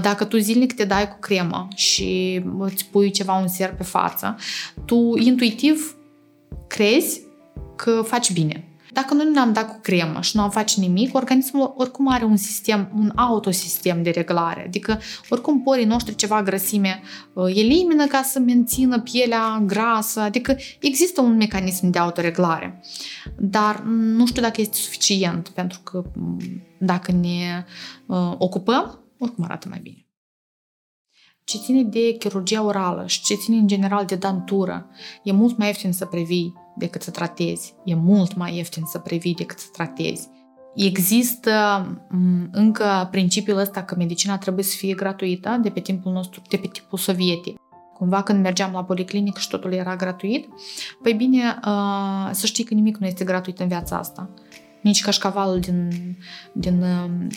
dacă tu zilnic te dai cu cremă și îți pui un ser pe față, tu intuitiv crezi că faci bine. Dacă noi nu ne-am dat cu cremă și nu am face nimic, organismul oricum are un sistem, un autosistem de reglare. Adică, oricum, porii noștri ceva grăsime elimină ca să mențină pielea grasă. Adică, există un mecanism de autoreglare. Dar nu știu dacă este suficient, pentru că dacă ne ocupăm, oricum arată mai bine. Ce ține de chirurgia orală și ce ține în general de dantură, e mult mai ieftin să previi decât să tratezi. Există încă principiul ăsta că medicina trebuie să fie gratuită de pe timpul nostru, de pe timpul sovietic. Cumva când mergeam la policlinic și totul era gratuit, păi bine, să știi că nimic nu este gratuit în viața asta. Nici cașcavalul din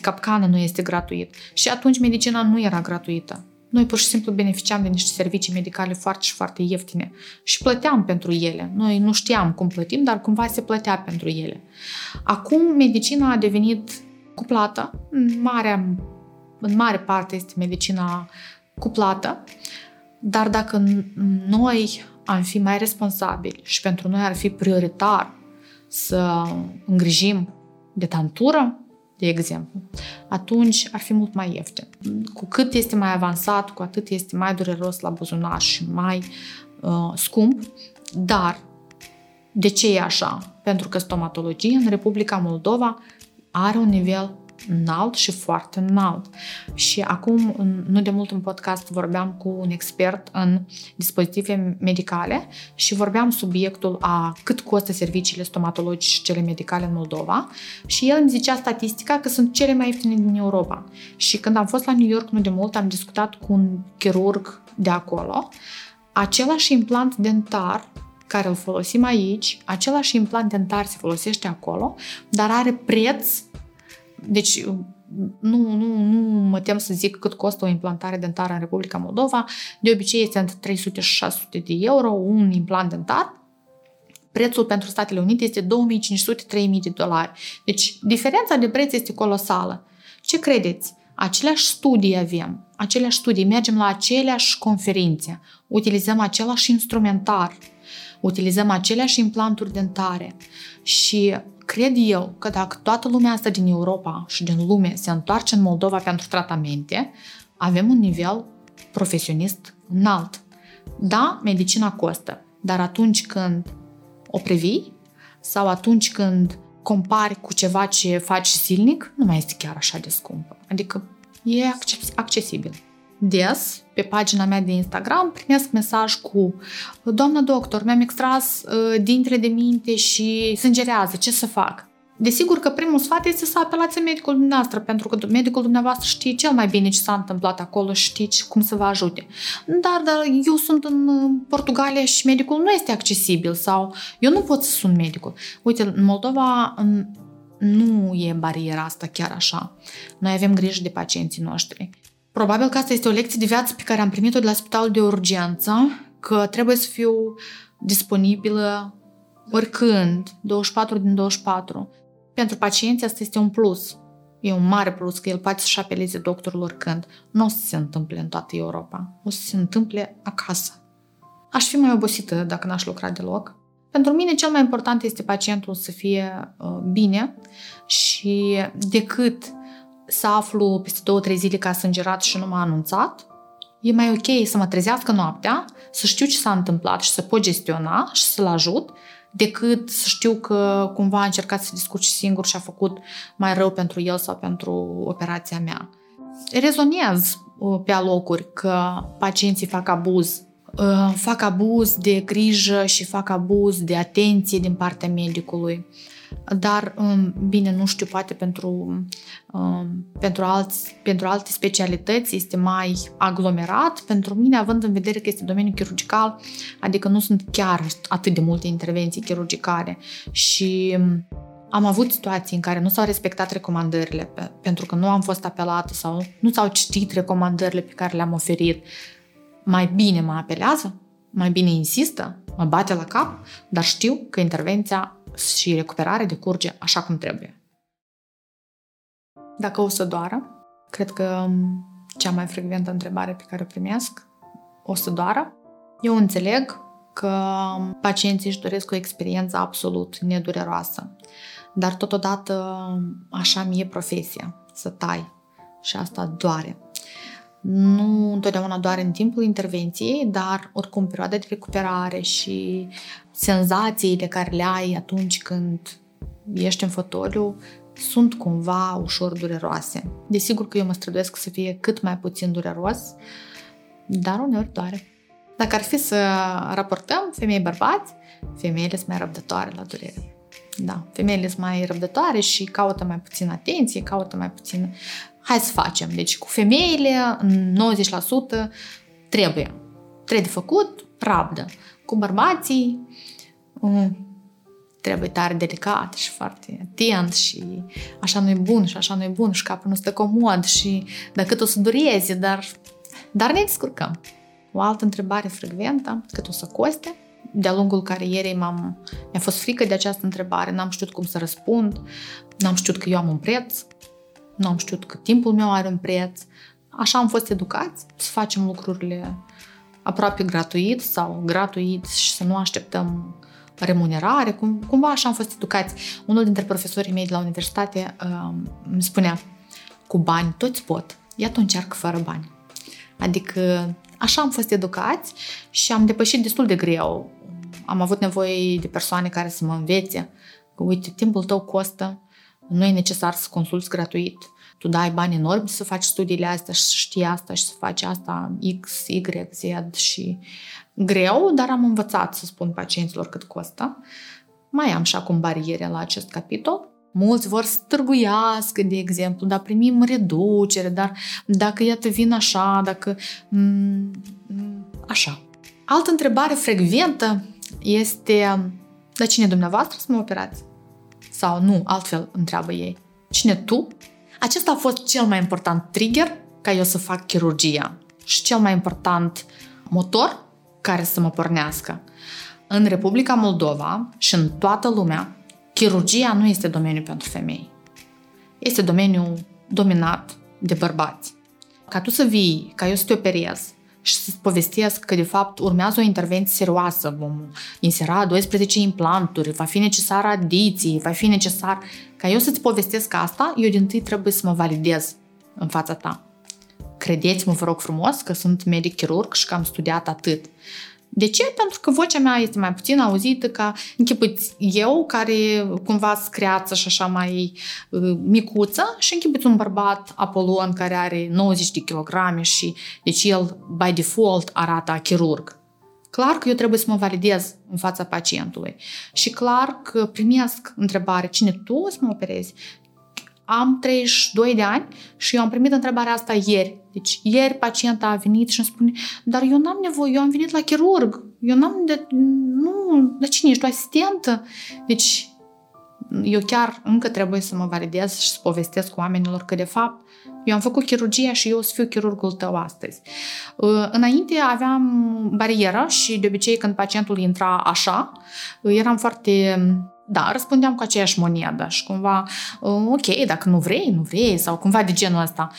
capcană nu este gratuit. Și atunci medicina nu era gratuită. Noi pur și simplu beneficiam de niște servicii medicale foarte și foarte ieftine. Și plăteam pentru ele. Noi nu știam cum plătim, dar cumva se plătea pentru ele. Acum medicina a devenit cuplată. În mare parte este medicina cuplată. Dar dacă noi am fi mai responsabili și pentru noi ar fi prioritar să îngrijim de tantură, de exemplu, atunci ar fi mult mai ieftin. Cu cât este mai avansat, cu atât este mai dureros la buzunar și mai scump, dar de ce e așa? Pentru că stomatologia în Republica Moldova are un nivel înalt și foarte înalt. Și acum, nu de mult în podcast, vorbeam cu un expert în dispozitive medicale și vorbeam subiectul a cât costă serviciile stomatologice și cele medicale în Moldova și el îmi zicea statistica că sunt cele mai ieftine din Europa. Și când am fost la New York nu de mult, am discutat cu un chirurg de acolo. Același implant dentar care îl folosim aici, același implant dentar se folosește acolo, dar are preț. Deci nu mă tem să zic cât costă o implantare dentară în Republica Moldova. De obicei este între 300 și 600 de euro un implant dentar. Prețul pentru Statele Unite este 2500-3000 de dolari. Deci diferența de preț este colosală. Ce credeți? Aceleași studii avem, aceleași studii, mergem la aceleași conferințe, utilizăm același instrumentar, utilizăm aceleași implanturi dentare și cred eu că dacă toată lumea asta din Europa și din lume se întoarce în Moldova pentru tratamente, avem un nivel profesionist înalt. Da, medicina costă, dar atunci când o previi sau atunci când compari cu ceva ce faci zilnic, nu mai este chiar așa de scumpă. Adică e accesibil. Des, pe pagina mea de Instagram, primesc mesaj cu doamna doctor, mi-am extras dintele de minte și sângerează, ce să fac? Desigur că primul sfat este să apelați medicul dumneavoastră, pentru că medicul dumneavoastră știe cel mai bine ce s-a întâmplat acolo, știți cum să vă ajute. Dar eu sunt în Portugalia și medicul nu este accesibil sau eu nu pot să sun medicul. Uite, în Moldova nu e bariera asta chiar așa. Noi avem grijă de pacienții noștri. Probabil că asta este o lecție de viață pe care am primit-o de la spitalul de urgență, că trebuie să fiu disponibilă oricând, 24/24. Pentru pacienți asta este un plus. E un mare plus că el poate să-și apeleze doctorul oricând. Nu o să se întâmple în toată Europa. O să se întâmple acasă. Aș fi mai obosită dacă n-aș lucra deloc. Pentru mine cel mai important este pacientul să fie bine și decât să aflu peste 2-3 zile că a sângerat și nu m-a anunțat, e mai ok să mă trezească noaptea, să știu ce s-a întâmplat și să pot gestiona și să-l ajut, decât să știu că cumva a încercat să discute singur și a făcut mai rău pentru el sau pentru operația mea. Rezonez pe alocuri că pacienții fac abuz de grijă și fac abuz de atenție din partea medicului. Dar, bine, nu știu, poate pentru alte specialități este mai aglomerat. Pentru mine, având în vedere că este domeniul chirurgical, adică nu sunt chiar atât de multe intervenții chirurgicale și am avut situații în care nu s-au respectat recomandările pentru că nu am fost apelată sau nu s-au citit recomandările pe care le-am oferit. Mai bine mă apelează, mai bine insistă, mă bate la cap, dar știu că intervenția și recuperarea decurge așa cum trebuie. Dacă o să doară, cred că cea mai frecventă întrebare pe care o primesc, o să doară. Eu înțeleg că pacienții își doresc o experiență absolut nedureroasă, dar totodată așa mi-e profesia, să tai și asta doare. Nu întotdeauna doar în timpul intervenției, dar oricum perioada de recuperare și senzațiile care le ai atunci când ești în fotoliu sunt cumva ușor dureroase. Desigur că eu mă străduiesc să fie cât mai puțin dureros, dar uneori doare. Dacă ar fi să raportăm femei-bărbați, femeile sunt mai răbdătoare la durere. Da, femeile sunt mai răbdătoare și caută mai puțin atenție, caută mai puțin... Hai să facem. Deci cu femeile 90% trebuie de făcut, rabdă. Cu bărbații trebuie tare delicat și foarte atent și așa nu-i bun și așa nu-i bun și capul nu stă comod și dacă o să dureze, dar ne descurcăm. O altă întrebare frecventă, cât o să coste. De-a lungul carierei mi-a fost frică de această întrebare, n-am știut cum să răspund, n-am știut că eu am un preț, n-am știut că timpul meu are un preț. Așa am fost educați, să facem lucrurile aproape gratuit sau gratuit și să nu așteptăm remunerare, cumva așa am fost educați. Unul dintre profesorii mei de la universitate îmi spunea, cu bani toți pot, ia tu încearcă fără bani. Adică așa am fost educați și am depășit destul de greu. Am avut nevoie de persoane care să mă învețe că, uite, timpul tău costă, nu e necesar să consulți gratuit, tu dai bani enormi să faci studiile astea și să știi asta și să faci asta X, Y, Z și greu, dar am învățat să spun pacienților cât costă. Mai am și acum bariere la acest capitol. Mulți vor să târguiască, de exemplu, dar primim reducere, dar dacă iată vin așa, dacă... așa. Altă întrebare frecventă este, dar cine dumneavoastră să mă operați? Sau nu, altfel întreabă ei. Cine tu? Acesta a fost cel mai important trigger ca eu să fac chirurgia și cel mai important motor care să mă pornească. În Republica Moldova și în toată lumea, chirurgia nu este domeniu pentru femei. Este domeniu dominat de bărbați. Ca tu să vii, ca eu să te operez și să-ți povestesc că de fapt urmează o intervenție serioasă, vom insera 12 implanturi, va fi necesară adiții, va fi necesar... Ca eu să-ți povestesc asta, eu dintâi trebuie să mă validez în fața ta. Credeți-mă, vă rog frumos, că sunt medic-chirurg și că am studiat atât. De ce? Pentru că vocea mea este mai puțin auzită ca închipuiți eu, care cumva screață și așa mai micuță, și închipuiți un bărbat Apolon care are 90 de kilograme și deci el, by default, arată chirurg. Clar că eu trebuie să mă validez în fața pacientului și clar că primesc întrebare, cine tu o să mă operezi? Am 32 de ani și eu am primit întrebarea asta ieri. Deci ieri pacienta a venit și îmi spune, dar eu n-am nevoie, eu am venit la chirurg, eu n-am de... Nu, dar cine ești, tu asistentă? Deci eu chiar încă trebuie să mă validez și să povestesc cu oamenilor că de fapt eu am făcut chirurgia și eu o să fiu chirurgul tău astăzi. Înainte aveam barieră și de obicei când pacientul intra așa, eram foarte... Da, răspundeam cu aceeași monedă și cumva, ok, dacă nu vrei, sau cumva de genul ăsta.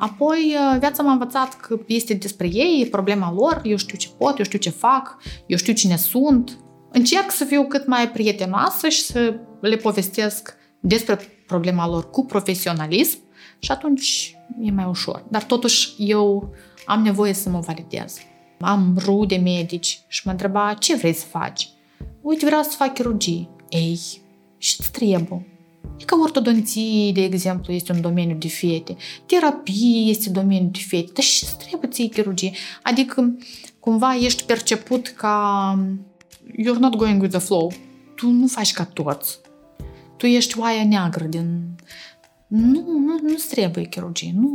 Apoi, viața m-a învățat că este despre ei, problema lor, eu știu ce pot, eu știu ce fac, eu știu cine sunt. Încerc să fiu cât mai prietenoasă și să le povestesc despre problema lor cu profesionalism și atunci e mai ușor. Dar totuși eu am nevoie să mă validez. Am rude medici și mă întreba, ce vrei să faci? Uite, vreau să fac chirurgie. Ei, și-ți trebuie. E ca ortodonție, de exemplu, este un domeniu de fete. Terapie este domeniu de fete. Dar și-ți trebuie ție chirurgie. Adică, cumva, ești perceput ca... You're not going with the flow. Tu nu faci ca toți. Tu ești oaia neagră din... Nu-ți trebuie chirurgie. Nu.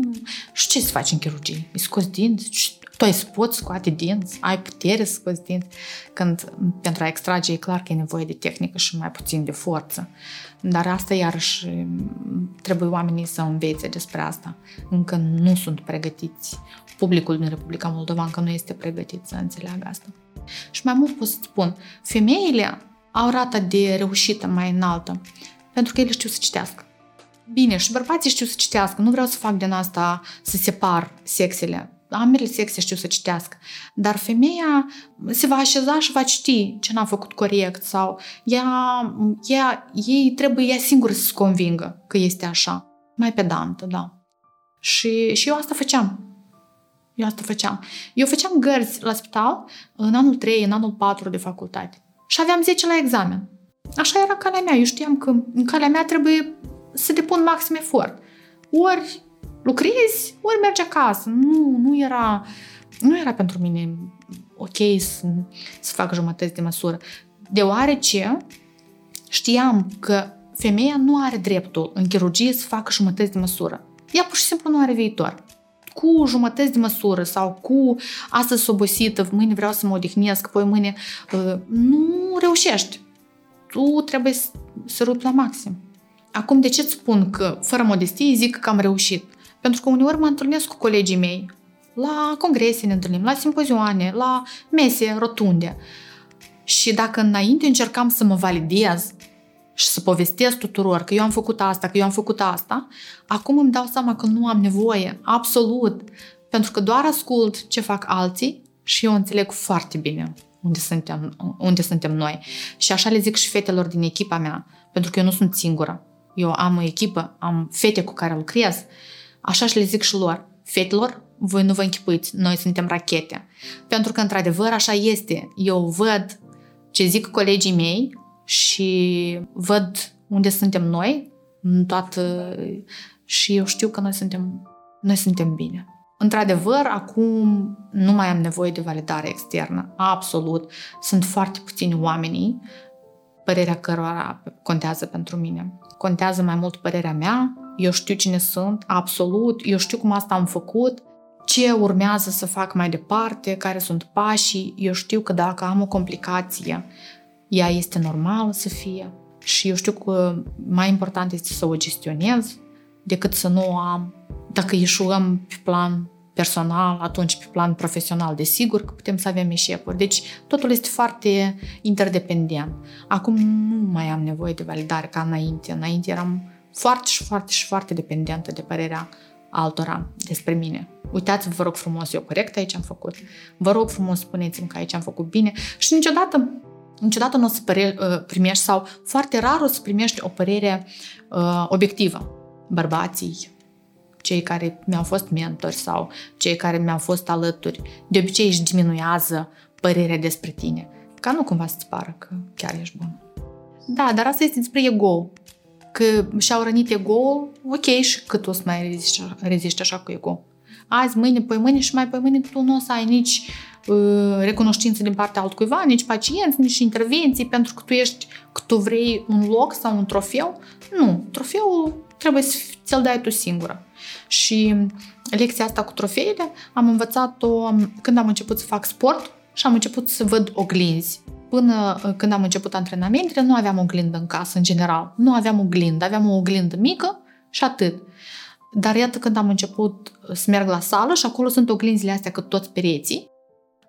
Și ce să faci în chirurgie? Îi scoți dinți? Tu ai poți scoate dinți? Ai putere să scoți dinți? Când pentru a extrage e clar că e nevoie de tehnică și mai puțin de forță. Dar asta iarăși trebuie oamenii să învețe despre asta. Încă nu sunt pregătiți. Publicul din Republica Moldova încă nu este pregătit să înțeleagă asta. Și mai mult pot să spun, femeile au rata de reușită mai înaltă pentru că ele știu să citească. Bine, și bărbații știu să citească. Nu vreau să fac din asta să separ sexele. Ambele sexe știu să citească. Dar femeia se va așeza și va citi ce n-a făcut corect sau ei trebuie ea singură să se convingă că este așa. Mai pedantă, da. Și eu asta făceam. Eu făceam gărzi la spital în anul 3, în anul 4 de facultate. Și aveam 10 la examen. Așa era calea mea. Eu știam că în calea mea trebuie să depun maxim efort. Ori lucrezi, ori mergi acasă. Nu era pentru mine ok să fac jumătăți de măsură. Deoarece știam că femeia nu are dreptul în chirurgie să facă jumătăți de măsură. Ea pur și simplu nu are viitor. Cu jumătăți de măsură sau cu astăzi obosită, mâine vreau să mă odihnesc, poi mâine nu reușești. tu trebuie să rupi la maxim. Acum, de ce-ți spun că, fără modestie, zic că am reușit? Pentru că uneori mă întâlnesc cu colegii mei. La congrese ne întâlnim, la simpozioane, la mese rotunde. Și dacă înainte încercam să mă validez și să povestesc tuturor că eu am făcut asta, că eu am făcut asta, acum îmi dau seama că nu am nevoie, absolut. Pentru că doar ascult ce fac alții și eu înțeleg foarte bine unde suntem noi. Și așa le zic și fetelor din echipa mea, pentru că eu nu sunt singură. Eu am o echipă, am fete cu care lucrez. Așa și le zic și lor, fetelor, voi nu vă închipuiți, noi suntem rachete. Pentru că, într-adevăr, așa este. Eu văd ce zic colegii mei și văd unde suntem noi și eu știu că noi suntem bine. Într-adevăr, acum nu mai am nevoie de validare externă, absolut. Sunt foarte puțini oamenii părerea cărora contează pentru mine. Contează mai mult părerea mea, eu știu cine sunt, absolut, eu știu cum asta am făcut, ce urmează să fac mai departe, care sunt pașii, eu știu că dacă am o complicație, ea este normală să fie și eu știu că mai important este să o gestionez decât să nu o am. Dacă eșuăm pe plan personal, atunci pe plan profesional, desigur că putem să avem eșecuri. Deci totul este foarte interdependent. Acum nu mai am nevoie de validare ca înainte. Înainte eram foarte dependentă de părerea altora despre mine. Uitați-vă, vă rog frumos, eu corect aici am făcut. Vă rog frumos, spuneți-mi că aici am făcut bine. Și niciodată nu o să primești sau foarte rar o să primești o părere obiectivă. Bărbații, cei care mi-au fost mentori sau cei care mi-au fost alături, de obicei își diminuează părerea despre tine. Ca nu cumva să-ți pară că chiar ești bun. Da, dar asta este despre ego. Că și-au rănit ego, ok, și cât o să mai reziști așa cu ego? Azi, mâine, poimâine și mai poimâine tu nu o să ai nici recunoștință din partea altcuiva, nici pacienți, nici intervenții, pentru că tu vrei un loc sau un trofeu. Nu, trofeul trebuie să ți-l dai tu singură. Și lecția asta cu trofeile am învățat-o când am început să fac sport și am început să văd oglinzi. Până când am început antrenamentele, nu aveam oglindă în casă, în general. Nu aveam oglindă, aveam o oglindă mică și atât. Dar iată, când am început să merg la sală și acolo sunt oglinzile astea cât toți pereții,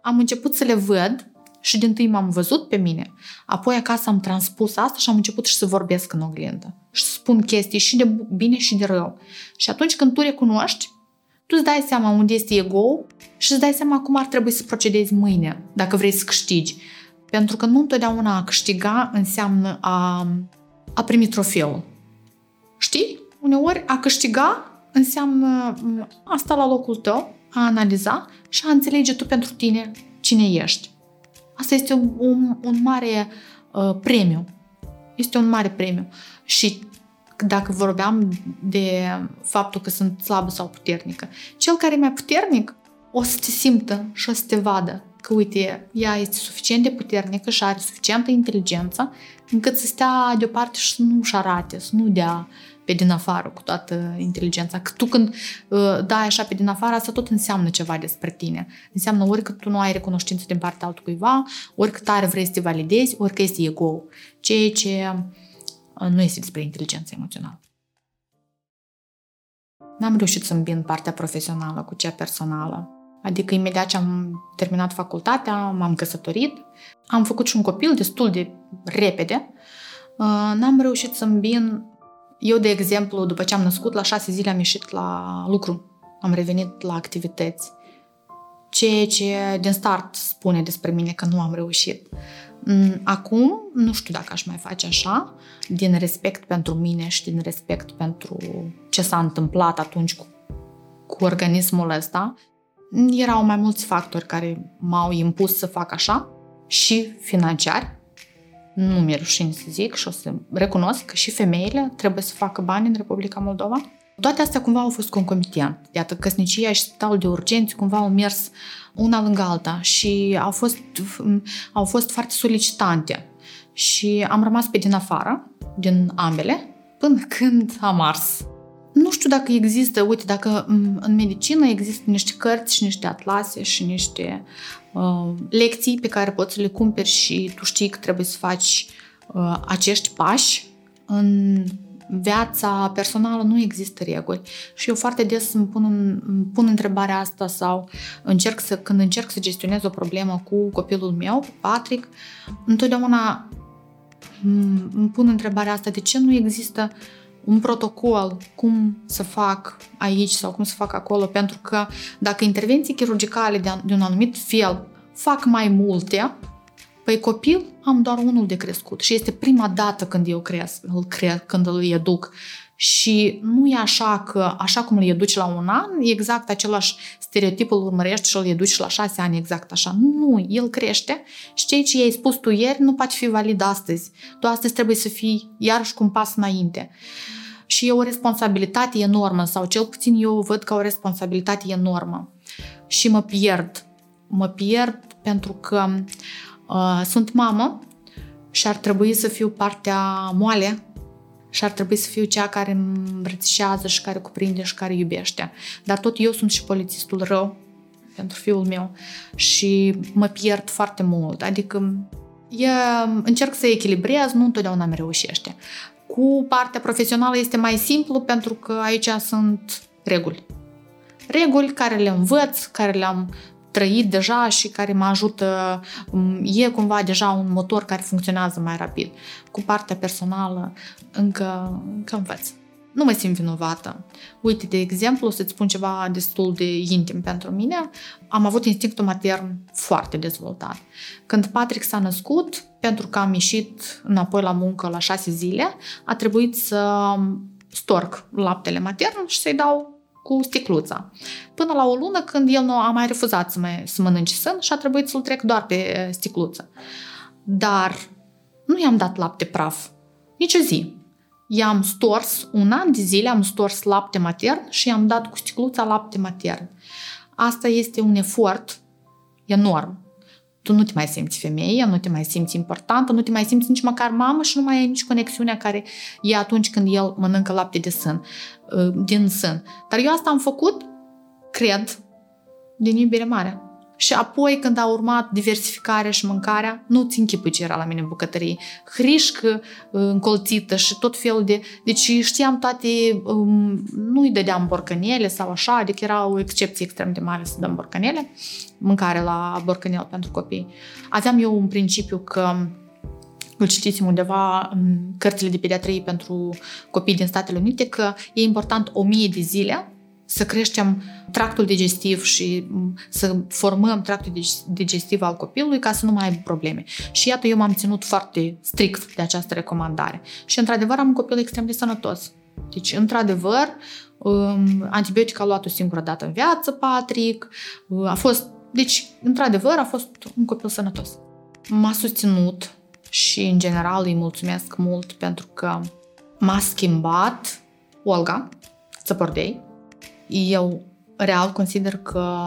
am început să le văd și din tâi m-am văzut pe mine. Apoi acasă am transpus asta și am început și să vorbesc în oglindă. Și să spun chestii și de bine și de rău. Și atunci când tu recunoști, tu îți dai seama unde este ego și îți dai seama cum ar trebui să procedezi mâine, dacă vrei să câștigi. Pentru că nu întotdeauna a câștiga înseamnă a primi trofeul. Știi? Uneori a câștiga înseamnă a sta la locul tău, a analiza și a înțelege tu pentru tine cine ești. Asta este un mare premiu. Este un mare premiu. Și dacă vorbeam de faptul că sunt slabă sau puternică, cel care e mai puternic o să te simtă și o să te vadă că, uite, ea este suficient de puternică și are suficientă inteligență încât să stea deoparte și să nu-și arate, să nu dea pe din afară cu toată inteligența. Că tu când dai așa pe din afară, asta tot înseamnă ceva despre tine. Înseamnă ori că tu nu ai recunoștință din partea altcuiva, ori că tare vrei să te validezi, ori că este ego. Ceea ce nu este despre inteligența emoțională. N-am reușit să îmbin partea profesională cu cea personală. Adică imediat ce am terminat facultatea, m-am căsătorit, am făcut și un copil destul de repede. N-am reușit să îmbin. Eu, de exemplu, după ce am născut, la 6 zile am ieșit la lucru. Am revenit la activități. Ceea ce din start spune despre mine că nu am reușit. Acum, nu știu dacă aș mai face așa, din respect pentru mine și din respect pentru ce s-a întâmplat atunci cu organismul ăsta. Erau mai mulți factori care m-au impus să fac așa și financiari. Nu mi-e rușine să zic și o să recunosc că și femeile trebuie să facă bani în Republica Moldova. Toate astea cumva au fost concomitent. Iată, căsnicia și spitalul de urgenți cumva au mers una lângă alta și au fost foarte solicitante. Și am rămas pe din afară, din ambele, până când am ars. Nu știu dacă există, uite, dacă în medicină există niște cărți și niște atlase și niște lecții pe care poți să le cumperi și tu știi că trebuie să faci acești pași. În viața personală nu există reguli și eu foarte des îmi pun întrebarea asta sau când încerc să gestionez o problemă cu copilul meu, Patrick, întotdeauna îmi pun întrebarea asta, de ce nu există un protocol, cum să fac aici sau cum să fac acolo, pentru că dacă intervenții chirurgicale de un anumit fel fac mai multe, păi copil am doar unul de crescut și este prima dată când eu când îl educ. Și nu e așa că, așa cum îl educi la un an, exact același stereotip îl urmărești și îl educi la 6 ani exact așa. Nu, el crește și ceea ce i-ai spus tu ieri nu poate fi valid astăzi. Tu astăzi trebuie să fii iarăși cu un pas înainte. Și e o responsabilitate enormă, sau cel puțin eu o văd ca o responsabilitate enormă. Și mă pierd pentru că sunt mamă și ar trebui să fiu partea moale și ar trebui să fiu cea care îmbrățișează și care cuprinde și care iubește. Dar tot eu sunt și polițistul rău pentru fiul meu și mă pierd foarte mult. Adică încerc să echilibrez, nu întotdeauna mi reușește. Cu partea profesională este mai simplu pentru că aici sunt reguli. Reguli care le învăț, care le-am trăit deja și care mă ajută, e cumva deja un motor care funcționează mai rapid. Cu partea personală încă învăț. Nu mă simt vinovată. Uite, de exemplu, să-ți spun ceva destul de intim pentru mine, am avut instinctul matern foarte dezvoltat. Când Patrick s-a născut, pentru că am ieșit înapoi la muncă la 6 zile, a trebuit să storc laptele matern și să-i dau cu sticluța. Până la o lună, când el nu a mai refuzat să mănânce sân și a trebuit să-l trec doar pe sticluță. Dar nu i-am dat lapte praf. Nici o zi. I-am stors, un an de zile am stors lapte matern și i-am dat cu sticluța lapte matern. Asta este un efort enorm. Tu nu te mai simți femeie, nu te mai simți importantă, nu te mai simți nici măcar mamă și nu mai ai nici conexiunea care e atunci când el mănâncă lapte din sân. Dar eu asta am făcut, cred, din iubire mare. Și apoi când a urmat diversificarea și mâncarea, nu ți închipui ce era la mine în bucătărie. Hrișcă încolțită și tot felul de... Deci știam toate... Nu-i dădeam borcanele sau așa, adică era o excepție extrem de mare să dăm borcanele, mâncare la borcanel pentru copii. Aveam eu un principiu că îl citisem undeva în cărțile de pediatrie pentru copii din Statele Unite, că e important 1000 de zile să creștem tractul digestiv și să formăm tractul digestiv al copilului ca să nu mai aibă probleme. Și iată, eu m-am ținut foarte strict de această recomandare. Și într-adevăr am un copil extrem de sănătos. Deci, într-adevăr, antibiotic a luat o singură dată în viață, Patrick, a fost un copil sănătos. M-a susținut și, în general, îi mulțumesc mult pentru că m-a schimbat Olga Țăpordei. Eu real consider că,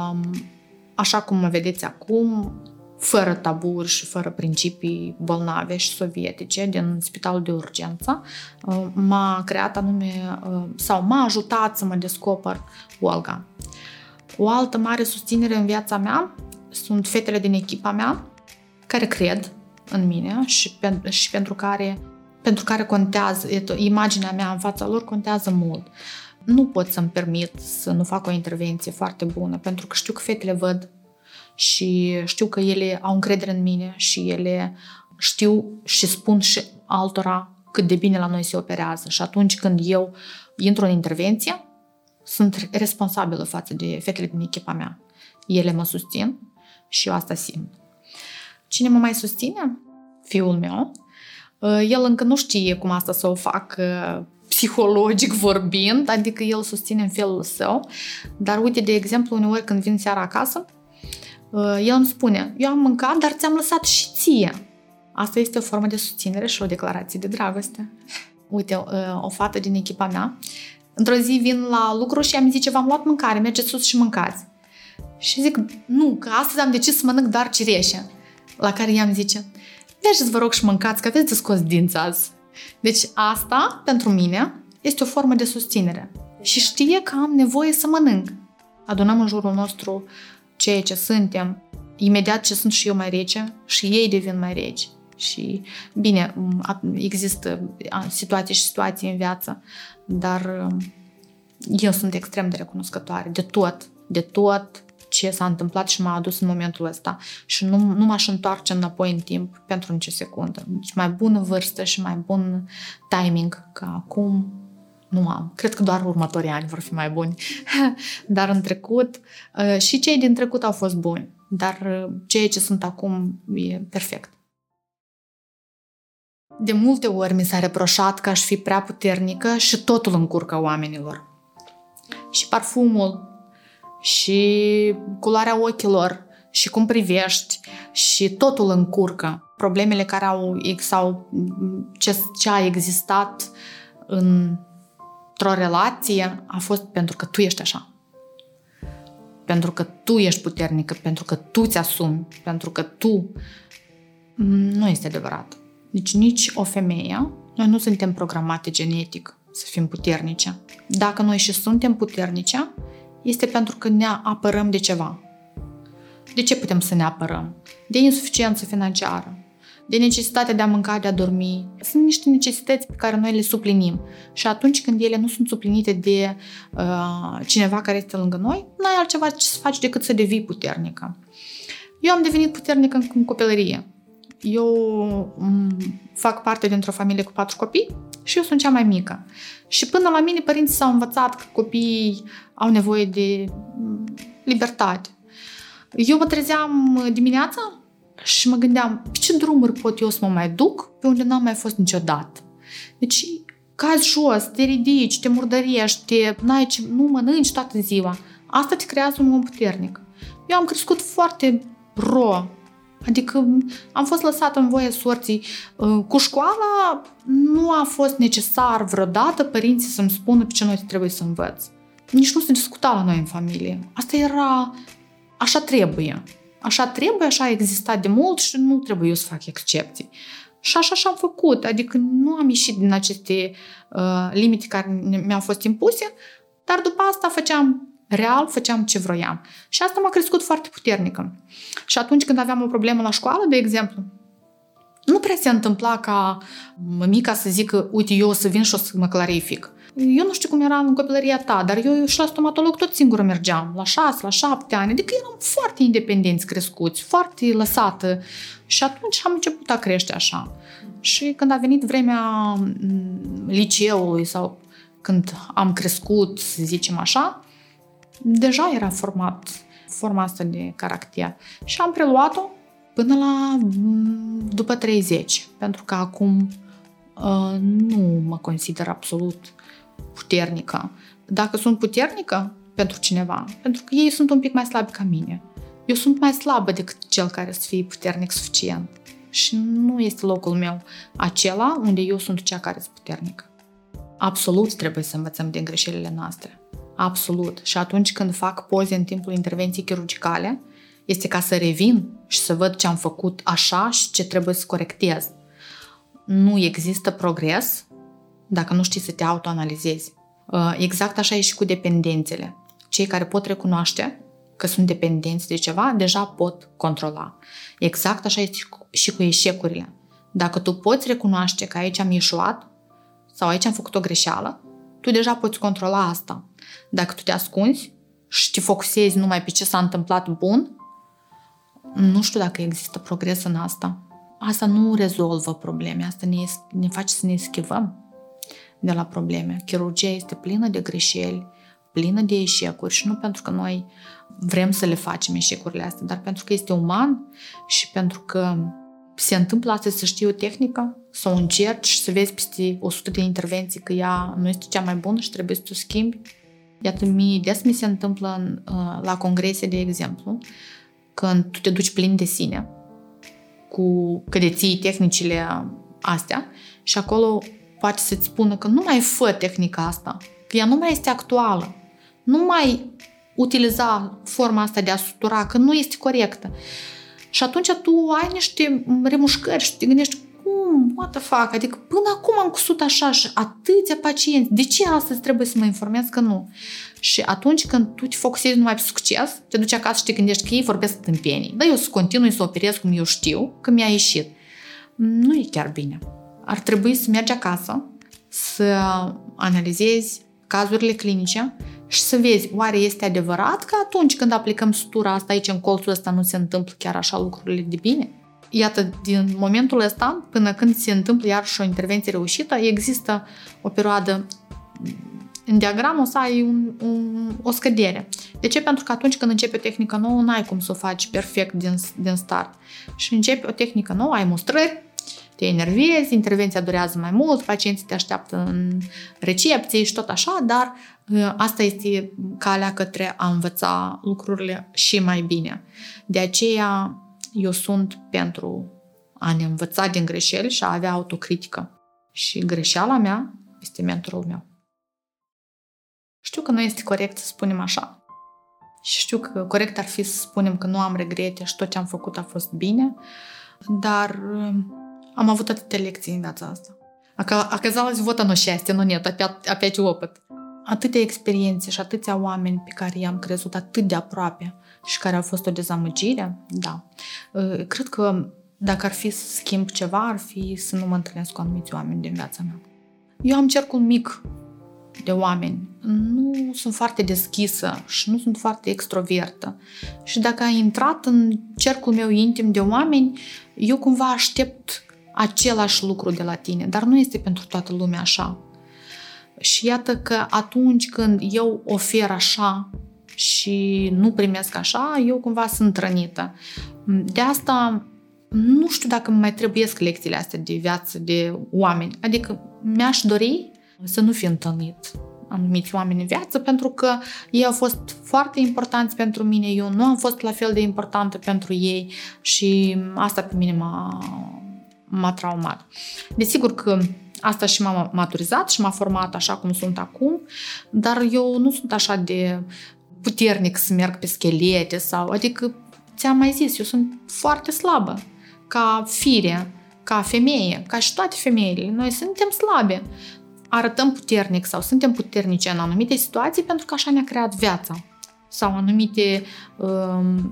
așa cum mă vedeți acum, fără taburi și fără principii bolnave și sovietice din spitalul de urgență, m-a creat anume, sau m-a ajutat să mă descoper Olga. O altă mare susținere în viața mea sunt fetele din echipa mea care cred în mine și pentru care contează, imaginea mea în fața lor contează mult. Nu pot să-mi permit să nu fac o intervenție foarte bună, pentru că știu că fetele văd și știu că ele au încredere în mine și ele știu și spun și altora cât de bine la noi se operează. Și atunci când eu intru în intervenție, sunt responsabilă față de fetele din echipa mea. Ele mă susțin și eu asta simt. Cine mă mai susține? Fiul meu. El încă nu știe cum asta să o fac psihologic vorbind, adică el susține în felul său, dar uite, de exemplu, uneori când vin seara acasă, el îmi spune, eu am mâncat, dar ți-am lăsat și ție. Asta este o formă de susținere și o declarație de dragoste. Uite, o fată din echipa mea, într-o zi vin la lucru și ea mi zice, v-am luat mâncare, mergeți sus și mâncați. Și zic, nu, că astăzi am decis să mănânc doar cireșe. La care ea îmi zice, mergeți vă rog și mâncați, că aveți de scos dinți azi. Deci asta, pentru mine, este o formă de susținere. Și știe că am nevoie să mănânc. Adunăm în jurul nostru ceea ce suntem. Imediat ce sunt și eu mai rece, și ei devin mai reci. Și, bine, există situații și situații în viață, dar eu sunt extrem de recunoscătoare de tot ce s-a întâmplat și m-a adus în momentul ăsta. Și nu m-aș întoarce înapoi în timp pentru nicio secundă. Deci mai bună vârstă și mai bun timing ca acum nu am. Cred că doar următorii ani vor fi mai buni. Dar în trecut, și cei din trecut au fost buni, dar ceea ce sunt acum e perfect. De multe ori mi s-a reproșat că aș fi prea puternică și totul încurcă oamenilor. Și parfumul, și culoarea ochilor, și cum privești, și totul încurcă. Problemele care au sau ce a existat într-o relație a fost pentru că tu ești așa. Pentru că tu ești puternică, pentru că tu ți-asumi, pentru că tu... Nu este adevărat. Deci nici o femeie, noi nu suntem programate genetic să fim puternice. Dacă noi și suntem puternice, este pentru că ne apărăm de ceva. De ce putem să ne apărăm? De insuficiență financiară, de necesitatea de a mânca, de a dormi. Sunt niște necesități pe care noi le suplinim. Și atunci când ele nu sunt suplinite de cineva care este lângă noi, n-ai altceva ce să faci decât să devii puternică. Eu am devenit puternică în copilărie. Eu fac parte dintr-o familie cu 4 copii și eu sunt cea mai mică. Și până la mine părinții s-au învățat că copiii au nevoie de libertate. Eu mă trezeam dimineața și mă gândeam pe ce drumuri pot eu să mă mai duc pe unde n-am mai fost niciodată. Deci cazi jos, te ridici, te murdărești, nu mănânci toată ziua. Asta te creează un om puternic. Eu am crescut foarte ro. Adică am fost lăsată în voie sorții. Cu școala nu a fost necesar vreodată părinții să-mi spună pe ce noi trebuie să învăț. Nici nu se discuta la noi în familie. Asta era... Așa trebuie. Așa trebuie, așa a existat de mult și nu trebuie eu să fac excepții. Și așa și-am făcut. Adică nu am ieșit din aceste limite care mi-au fost impuse, dar după asta făceam ce vroiam. Și asta m-a crescut foarte puternică. Și atunci când aveam o problemă la școală, de exemplu, nu prea se întâmpla ca mămica să zică, uite, eu o să vin și o să mă clarific. Eu nu știu cum era în copilăria ta, dar eu și la stomatolog tot singură mergeam, la 6, la 7 ani, adică eram foarte independenți crescuți, foarte lăsată. Și atunci am început a crește așa. Și când a venit vremea liceului sau când am crescut, să zicem așa, deja era forma asta de caracter. Și am preluat-o până la după 30, pentru că acum nu mă consider absolut puternică. Dacă sunt puternică pentru cineva, pentru că ei sunt un pic mai slabi ca mine. Eu sunt mai slabă decât cel care să fie puternic suficient. Și nu este locul meu acela unde eu sunt cea care sunt puternică. Absolut trebuie să învățăm din greșelile noastre. Absolut. Și atunci când fac poze în timpul intervenției chirurgicale, este ca să revin și să văd ce am făcut așa și ce trebuie să corectez. Nu există progres dacă nu știi să te autoanalizezi. Exact așa e și cu dependențele. Cei care pot recunoaște că sunt dependenți de ceva, deja pot controla. Exact așa e și cu eșecurile. Dacă tu poți recunoaște că aici am ieșuat sau aici am făcut o greșeală, tu deja poți controla asta. Dacă tu te ascunzi și te focusezi numai pe ce s-a întâmplat bun, nu știu dacă există progres în asta. Asta nu rezolvă probleme, asta ne face să ne eschivăm de la probleme. Chirurgia este plină de greșeli, plină de eșecuri și nu pentru că noi vrem să le facem eșecurile astea, dar pentru că este uman și pentru că se întâmplă astăzi să știi o tehnică, să o încerci și să vezi peste 100 de intervenții că ea nu este cea mai bună și trebuie să o schimbi. Iată, des mi se întâmplă la congrese, de exemplu, când tu te duci plin de sine, că deții tehnicile astea și acolo poate să-ți spună că nu mai fă tehnica asta, că ea nu mai este actuală, nu mai utiliza forma asta de a sutura, că nu este corectă. Și atunci tu ai niște remușcări și te gândești, what the fuck? Adică până acum am cusut așa și atâția pacienți. De ce astăzi trebuie să mă informez că nu? Și atunci când tu te focusezi numai pe succes, te duci acasă și te gândești că ei vorbesc tâmpenii. Dar eu să continui să operez cum eu știu, că mi-a ieșit. nu e chiar bine. Ar trebui să mergi acasă, să analizezi cazurile clinice și să vezi, oare este adevărat că atunci când aplicăm sutura asta aici, în colțul ăsta, nu se întâmplă chiar așa lucrurile de bine? Iată, din momentul ăsta până când se întâmplă iarăși o intervenție reușită, există o perioadă. În diagramă o să ai o scădere. De ce? Pentru că atunci când începi o tehnică nouă, n-ai cum să o faci perfect din start. Și începi o tehnică nouă, ai mustrări, te enervezi, intervenția durează mai mult, pacienții te așteaptă în recepție și tot așa, dar asta este calea către a învăța lucrurile și mai bine. De aceea eu sunt pentru a ne învăța din greșeli și a avea autocritică. Și greșeala mea este mentorul meu. Știu că nu este corect să spunem așa. Și știu că corect ar fi să spunem că nu am regrete și tot ce am făcut a fost bine, dar am avut atâtea lecții în viața asta. Acazalăți votă nu șeastie, nu net, apiați opăt. Atâtea experiențe și atâția oameni pe care i-am crezut atât de aproape și care au fost o dezamăgire, da. Cred că dacă ar fi să schimb ceva, ar fi să nu mă întâlnesc cu anumiți oameni din viața mea. Eu am cercul mic de oameni. Nu sunt foarte deschisă și nu sunt foarte extrovertă. Și dacă ai intrat în cercul meu intim de oameni, eu cumva aștept același lucru de la tine, dar nu este pentru toată lumea așa. Și iată că atunci când eu ofer așa și nu primesc așa, eu cumva sunt rănită. De asta nu știu dacă mai trebuiesc lecțiile astea de viață, de oameni. Adică mi-aș dori să nu fi întâlnit anumiți oameni în viață, pentru că ei au fost foarte importanți pentru mine, eu nu am fost la fel de importantă pentru ei și asta pe mine m-a traumat. Desigur că asta și m-a maturizat și m-a format așa cum sunt acum, dar eu nu sunt așa de puternic să merg pe schelete sau, adică ți-am mai zis, eu sunt foarte slabă ca fire, ca femeie, ca și toate femeile. Noi suntem slabe. Arătăm puternic sau suntem puternice în anumite situații pentru că așa ne-a creat viața sau anumite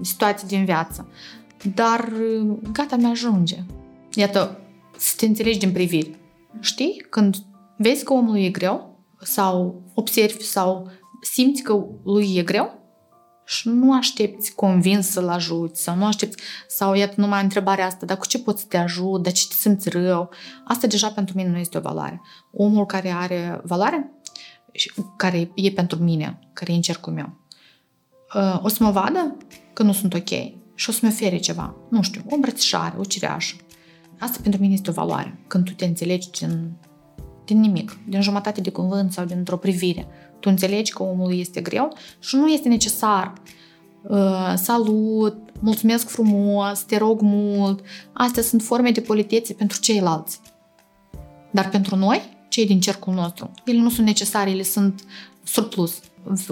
situații din viață. Dar gata, mi-ajunge. Iată, să te înțelegi din priviri. Știi? Când vezi că omul e greu sau observi sau simți că lui e greu și nu aștepți convins să-l ajuți sau nu aștepți, sau iată numai întrebarea asta, dar cu ce poți să te ajut, dar ce te simți rău, asta deja pentru mine nu este o valoare. Omul care are valoare, care e pentru mine, care e în cercul meu, o să mă vadă că nu sunt ok și o să-mi ofere ceva, nu știu, o îmbrățișare, o cireașă. Asta pentru mine este o valoare, când tu te înțelegi din nimic, din jumătate de cuvânt sau dintr-o privire. Tu înțelegi că omul este greu și nu este necesar. Salut, mulțumesc frumos, te rog mult. Astea sunt forme de politețe pentru ceilalți. Dar pentru noi, cei din cercul nostru, ele nu sunt necesare, ele sunt surplus.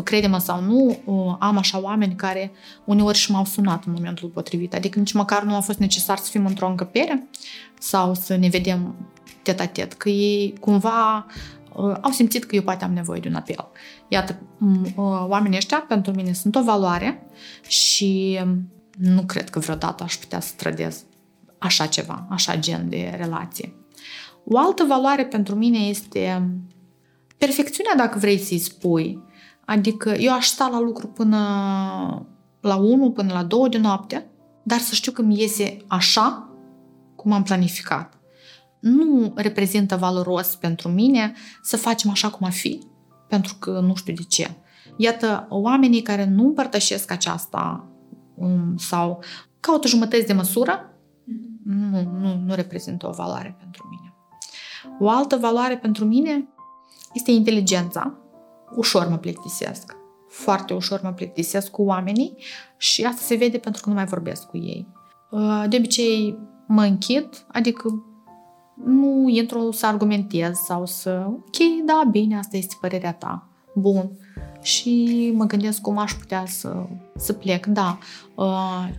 Crede-mă sau nu, am așa oameni care uneori și m-au sunat în momentul potrivit. Adică nici măcar nu a fost necesar să fim într-o încăpere sau să ne vedem tet-a-tet, că ei cumva au simțit că eu poate am nevoie de un apel. Iată, oamenii ăștia pentru mine sunt o valoare și nu cred că vreodată aș putea să strădez așa ceva, așa gen de relație. O altă valoare pentru mine este perfecțiunea, dacă vrei să-i spui. Adică eu aș sta la lucru până la 1, până la 2 de noapte, dar să știu că mi iese așa cum am planificat. Nu reprezintă valoros pentru mine să facem așa cum ar fi, pentru că nu știu de ce. Iată, oamenii care nu împărtășesc aceasta sau caută jumătăți de măsură, nu reprezintă o valoare pentru mine. O altă valoare pentru mine este inteligența. Ușor mă plictisesc. Foarte ușor mă plictisesc cu oamenii și asta se vede pentru că nu mai vorbesc cu ei. De obicei mă închid, adică nu intru să argumentez sau să, ok, da, bine, asta este părerea ta, bun. Și mă gândesc cum aș putea să plec, da.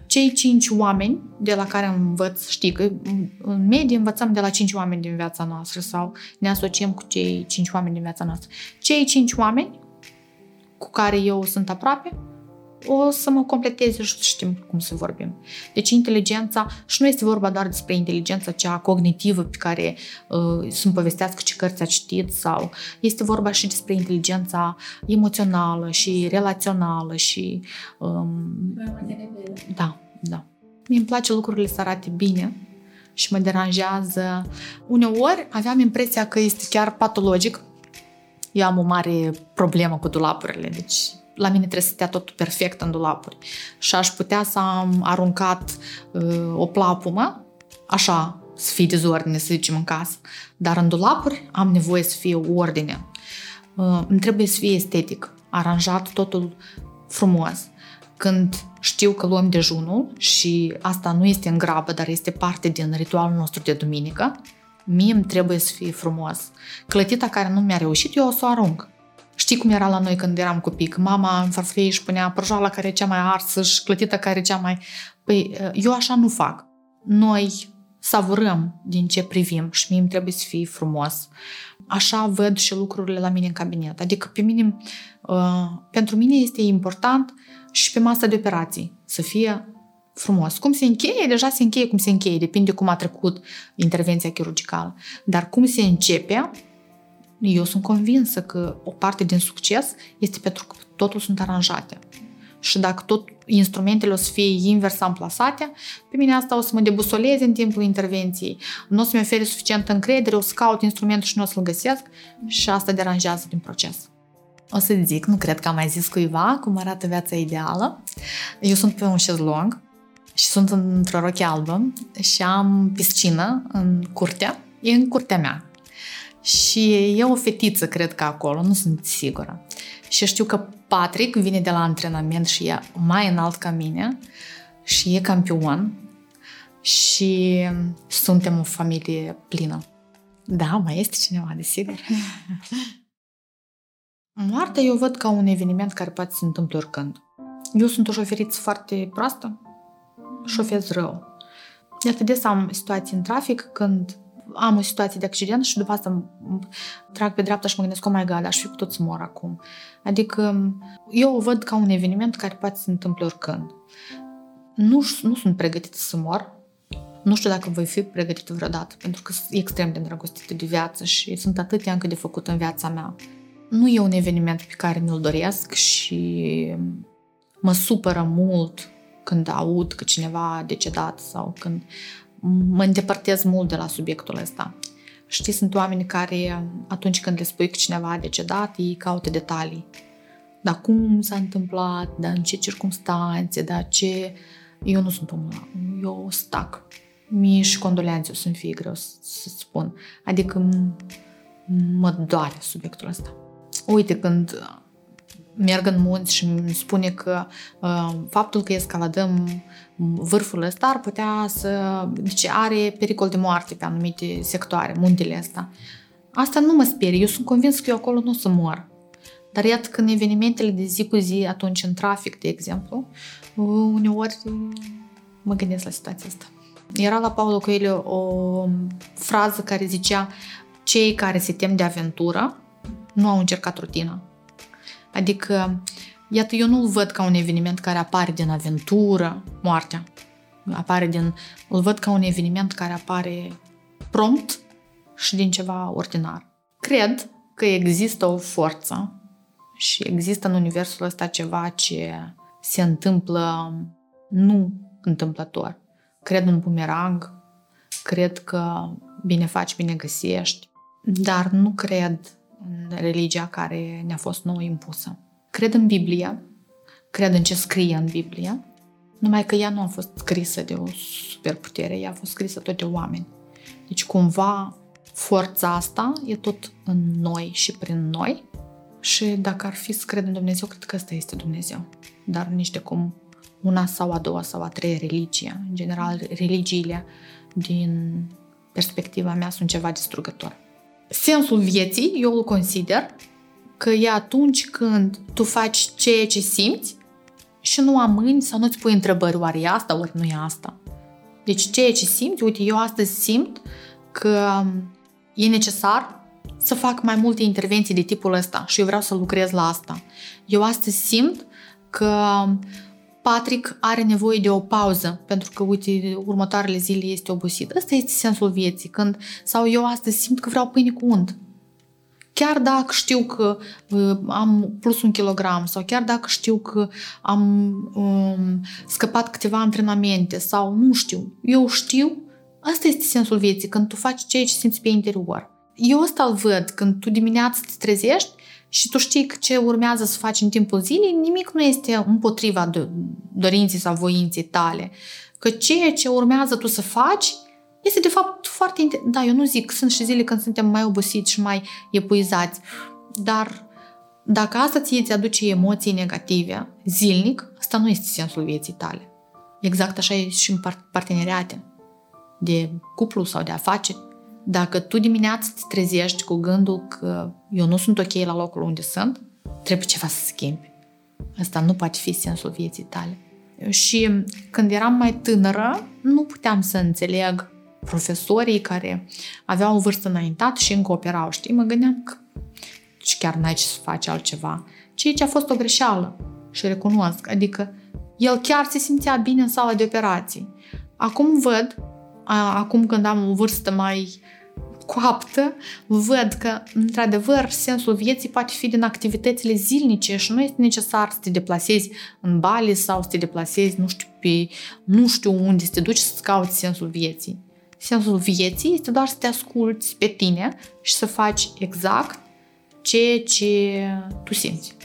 Cei 5 oameni de la care învăț, știi că în medie învățăm de la 5 oameni din viața noastră sau ne asociem cu cei 5 oameni din viața noastră. Cei 5 oameni cu care eu sunt aproape, o să mă completeze și știm cum să vorbim. Deci inteligența, și nu este vorba doar despre inteligența cea cognitivă pe care să-mi povestească ce cărți a citit, sau este vorba și despre inteligența emoțională și relațională și... Da. Mie îmi place lucrurile să arate bine și mă deranjează. Uneori aveam impresia că este chiar patologic. Eu am o mare problemă cu dulapurile, deci la mine trebuie să stea totul perfect în dulapuri. Și aș putea să am aruncat o plapumă, așa, să fie dezordine, să zicem, în casă. Dar în dulapuri am nevoie să fie ordine. Îmi trebuie să fie estetic, aranjat totul frumos. Când știu că luăm dejunul și asta nu este în grabă, dar este parte din ritualul nostru de duminică, mie îmi trebuie să fie frumos. Clătita care nu mi-a reușit, eu o să o arunc. Știi cum era la noi când eram copii? Că mama în farfurie își punea prăjoala care e cea mai arsă și clătita care e cea mai... Păi, eu așa nu fac. Noi savurăm din ce privim și mie îmi trebuie să fie frumos. Așa văd și lucrurile la mine în cabinet. Adică, pe mine, pentru mine este important și pe masa de operații să fie frumos. Cum se încheie? Deja se încheie cum se încheie. Depinde cum a trecut intervenția chirurgicală. Dar cum se începe, eu sunt convinsă că o parte din succes este pentru că totul sunt aranjate. Și dacă tot instrumentele o să fie invers amplasate, pe mine asta o să mă debusoleze în timpul intervenției. Nu o să mi ofere suficientă încredere, o să caut instrumentul și nu o să-l găsesc și asta deranjează din proces. O să zic, nu cred că am mai zis cuiva cum arată viața ideală. Eu sunt pe un șezlong și sunt într-o rochie albă și am piscină în curte. E în curtea mea. Și e o fetiță, cred că acolo, nu sunt sigură. Și știu că Patrick vine de la antrenament și e mai înalt ca mine și e campion și suntem o familie plină. Da, mai este cineva, desigur. Moartea eu văd ca un eveniment care poate să se întâmple oricând. Eu sunt o șoferiță foarte proastă, șofez rău. Iată, des am situații în trafic când am o situație de accident și după asta trag pe dreapta și mă gândesc, oh my God, aș fi putut să mor acum. Adică eu o văd ca un eveniment care poate să se întâmple oricând. Nu sunt pregătită să mor. Nu știu dacă voi fi pregătită vreodată, pentru că sunt extrem de îndrăgostită de viață și sunt atâtea încă de făcut în viața mea. Nu e un eveniment pe care mi-l doresc și mă supără mult când aud că cineva a decedat sau când mă îndepărtez mult de la subiectul ăsta. Știi, sunt oameni care atunci când le spui că cineva a decedat, ei caută detalii. Dar cum s-a întâmplat, dar în ce circunstanțe, dar ce... Eu nu sunt omul, eu stac. Mie și condoleanțe o să-mi fie greu să spun. Adică mă doare subiectul ăsta. Uite, când merg în munți și îmi spune că faptul că escaladăm vârful ăsta ar putea să... Deci are pericol de moarte pe anumite sectoare, muntele ăsta. Asta nu mă sperie. Eu sunt convins că eu acolo nu o să mor. Dar iată când evenimentele de zi cu zi, atunci în trafic, de exemplu, uneori mă gândesc la situația asta. Era la Paulo Coelho o frază care zicea cei care se tem de aventură nu au încercat rutina. Adică, iată, eu nu-l văd ca un eveniment care apare din aventură, moartea. Îl văd ca un eveniment care apare prompt și din ceva ordinar. Cred că există o forță și există în universul ăsta ceva ce se întâmplă nu întâmplător. Cred în bumerang, cred că bine faci, bine găsești, dar nu cred în religia care ne-a fost nouă impusă. Cred în Biblie, cred în ce scrie în Biblie, numai că ea nu a fost scrisă de o superputere, ea a fost scrisă tot de oameni. Deci cumva forța asta e tot în noi și prin noi și dacă ar fi să cred în Dumnezeu, cred că ăsta este Dumnezeu. Dar nici de cum una sau a doua sau a treia religie. În general, religiile din perspectiva mea sunt ceva distrugător. Sensul vieții, eu îl consider că e atunci când tu faci ceea ce simți și nu amâni sau nu-ți pui întrebări, oare e asta, ori nu e asta. Deci ceea ce simți, uite, eu astăzi simt că e necesar să fac mai multe intervenții de tipul ăsta și eu vreau să lucrez la asta. Eu astăzi simt că Patrick are nevoie de o pauză, pentru că, uite, următoarele zile este obosit. Ăsta este sensul vieții, când sau eu astăzi simt că vreau pâine cu unt. Chiar dacă știu că am plus 1 kilogram sau chiar dacă știu că am scăpat câteva antrenamente sau nu știu, eu știu, asta este sensul vieții, când tu faci ceea ce simți pe interior. Eu ăsta îl văd, când tu dimineața te trezești și tu știi că ce urmează să faci în timpul zilei, nimic nu este împotriva dorinței sau voinței tale. Că ceea ce urmează tu să faci este de fapt foarte... Da, eu nu zic, sunt și zile când suntem mai obosiți și mai epuizați, dar dacă asta ți aduce emoții negative zilnic, asta nu este sensul vieții tale. Exact așa e și în parteneriate, de cuplu sau de afaceri. Dacă tu dimineața te trezești cu gândul că eu nu sunt ok la locul unde sunt, trebuie ceva să schimbi. Asta nu poate fi sensul vieții tale. Și când eram mai tânără, nu puteam să înțeleg profesorii care aveau o vârstă înaintată și încă operau, știi? Mă gândeam că chiar n-ai ce să faci altceva. Ceea ce a fost o greșeală și recunosc. Adică el chiar se simțea bine în sala de operații. Acum văd, acum când am o vârstă mai coaptă, văd că, într-adevăr, sensul vieții poate fi din activitățile zilnice și nu este necesar să te deplasezi în Bali sau să te deplasezi nu știu unde, să te duci să-ți cauți sensul vieții. Sensul vieții este doar să te asculți pe tine și să faci exact ceea ce tu simți.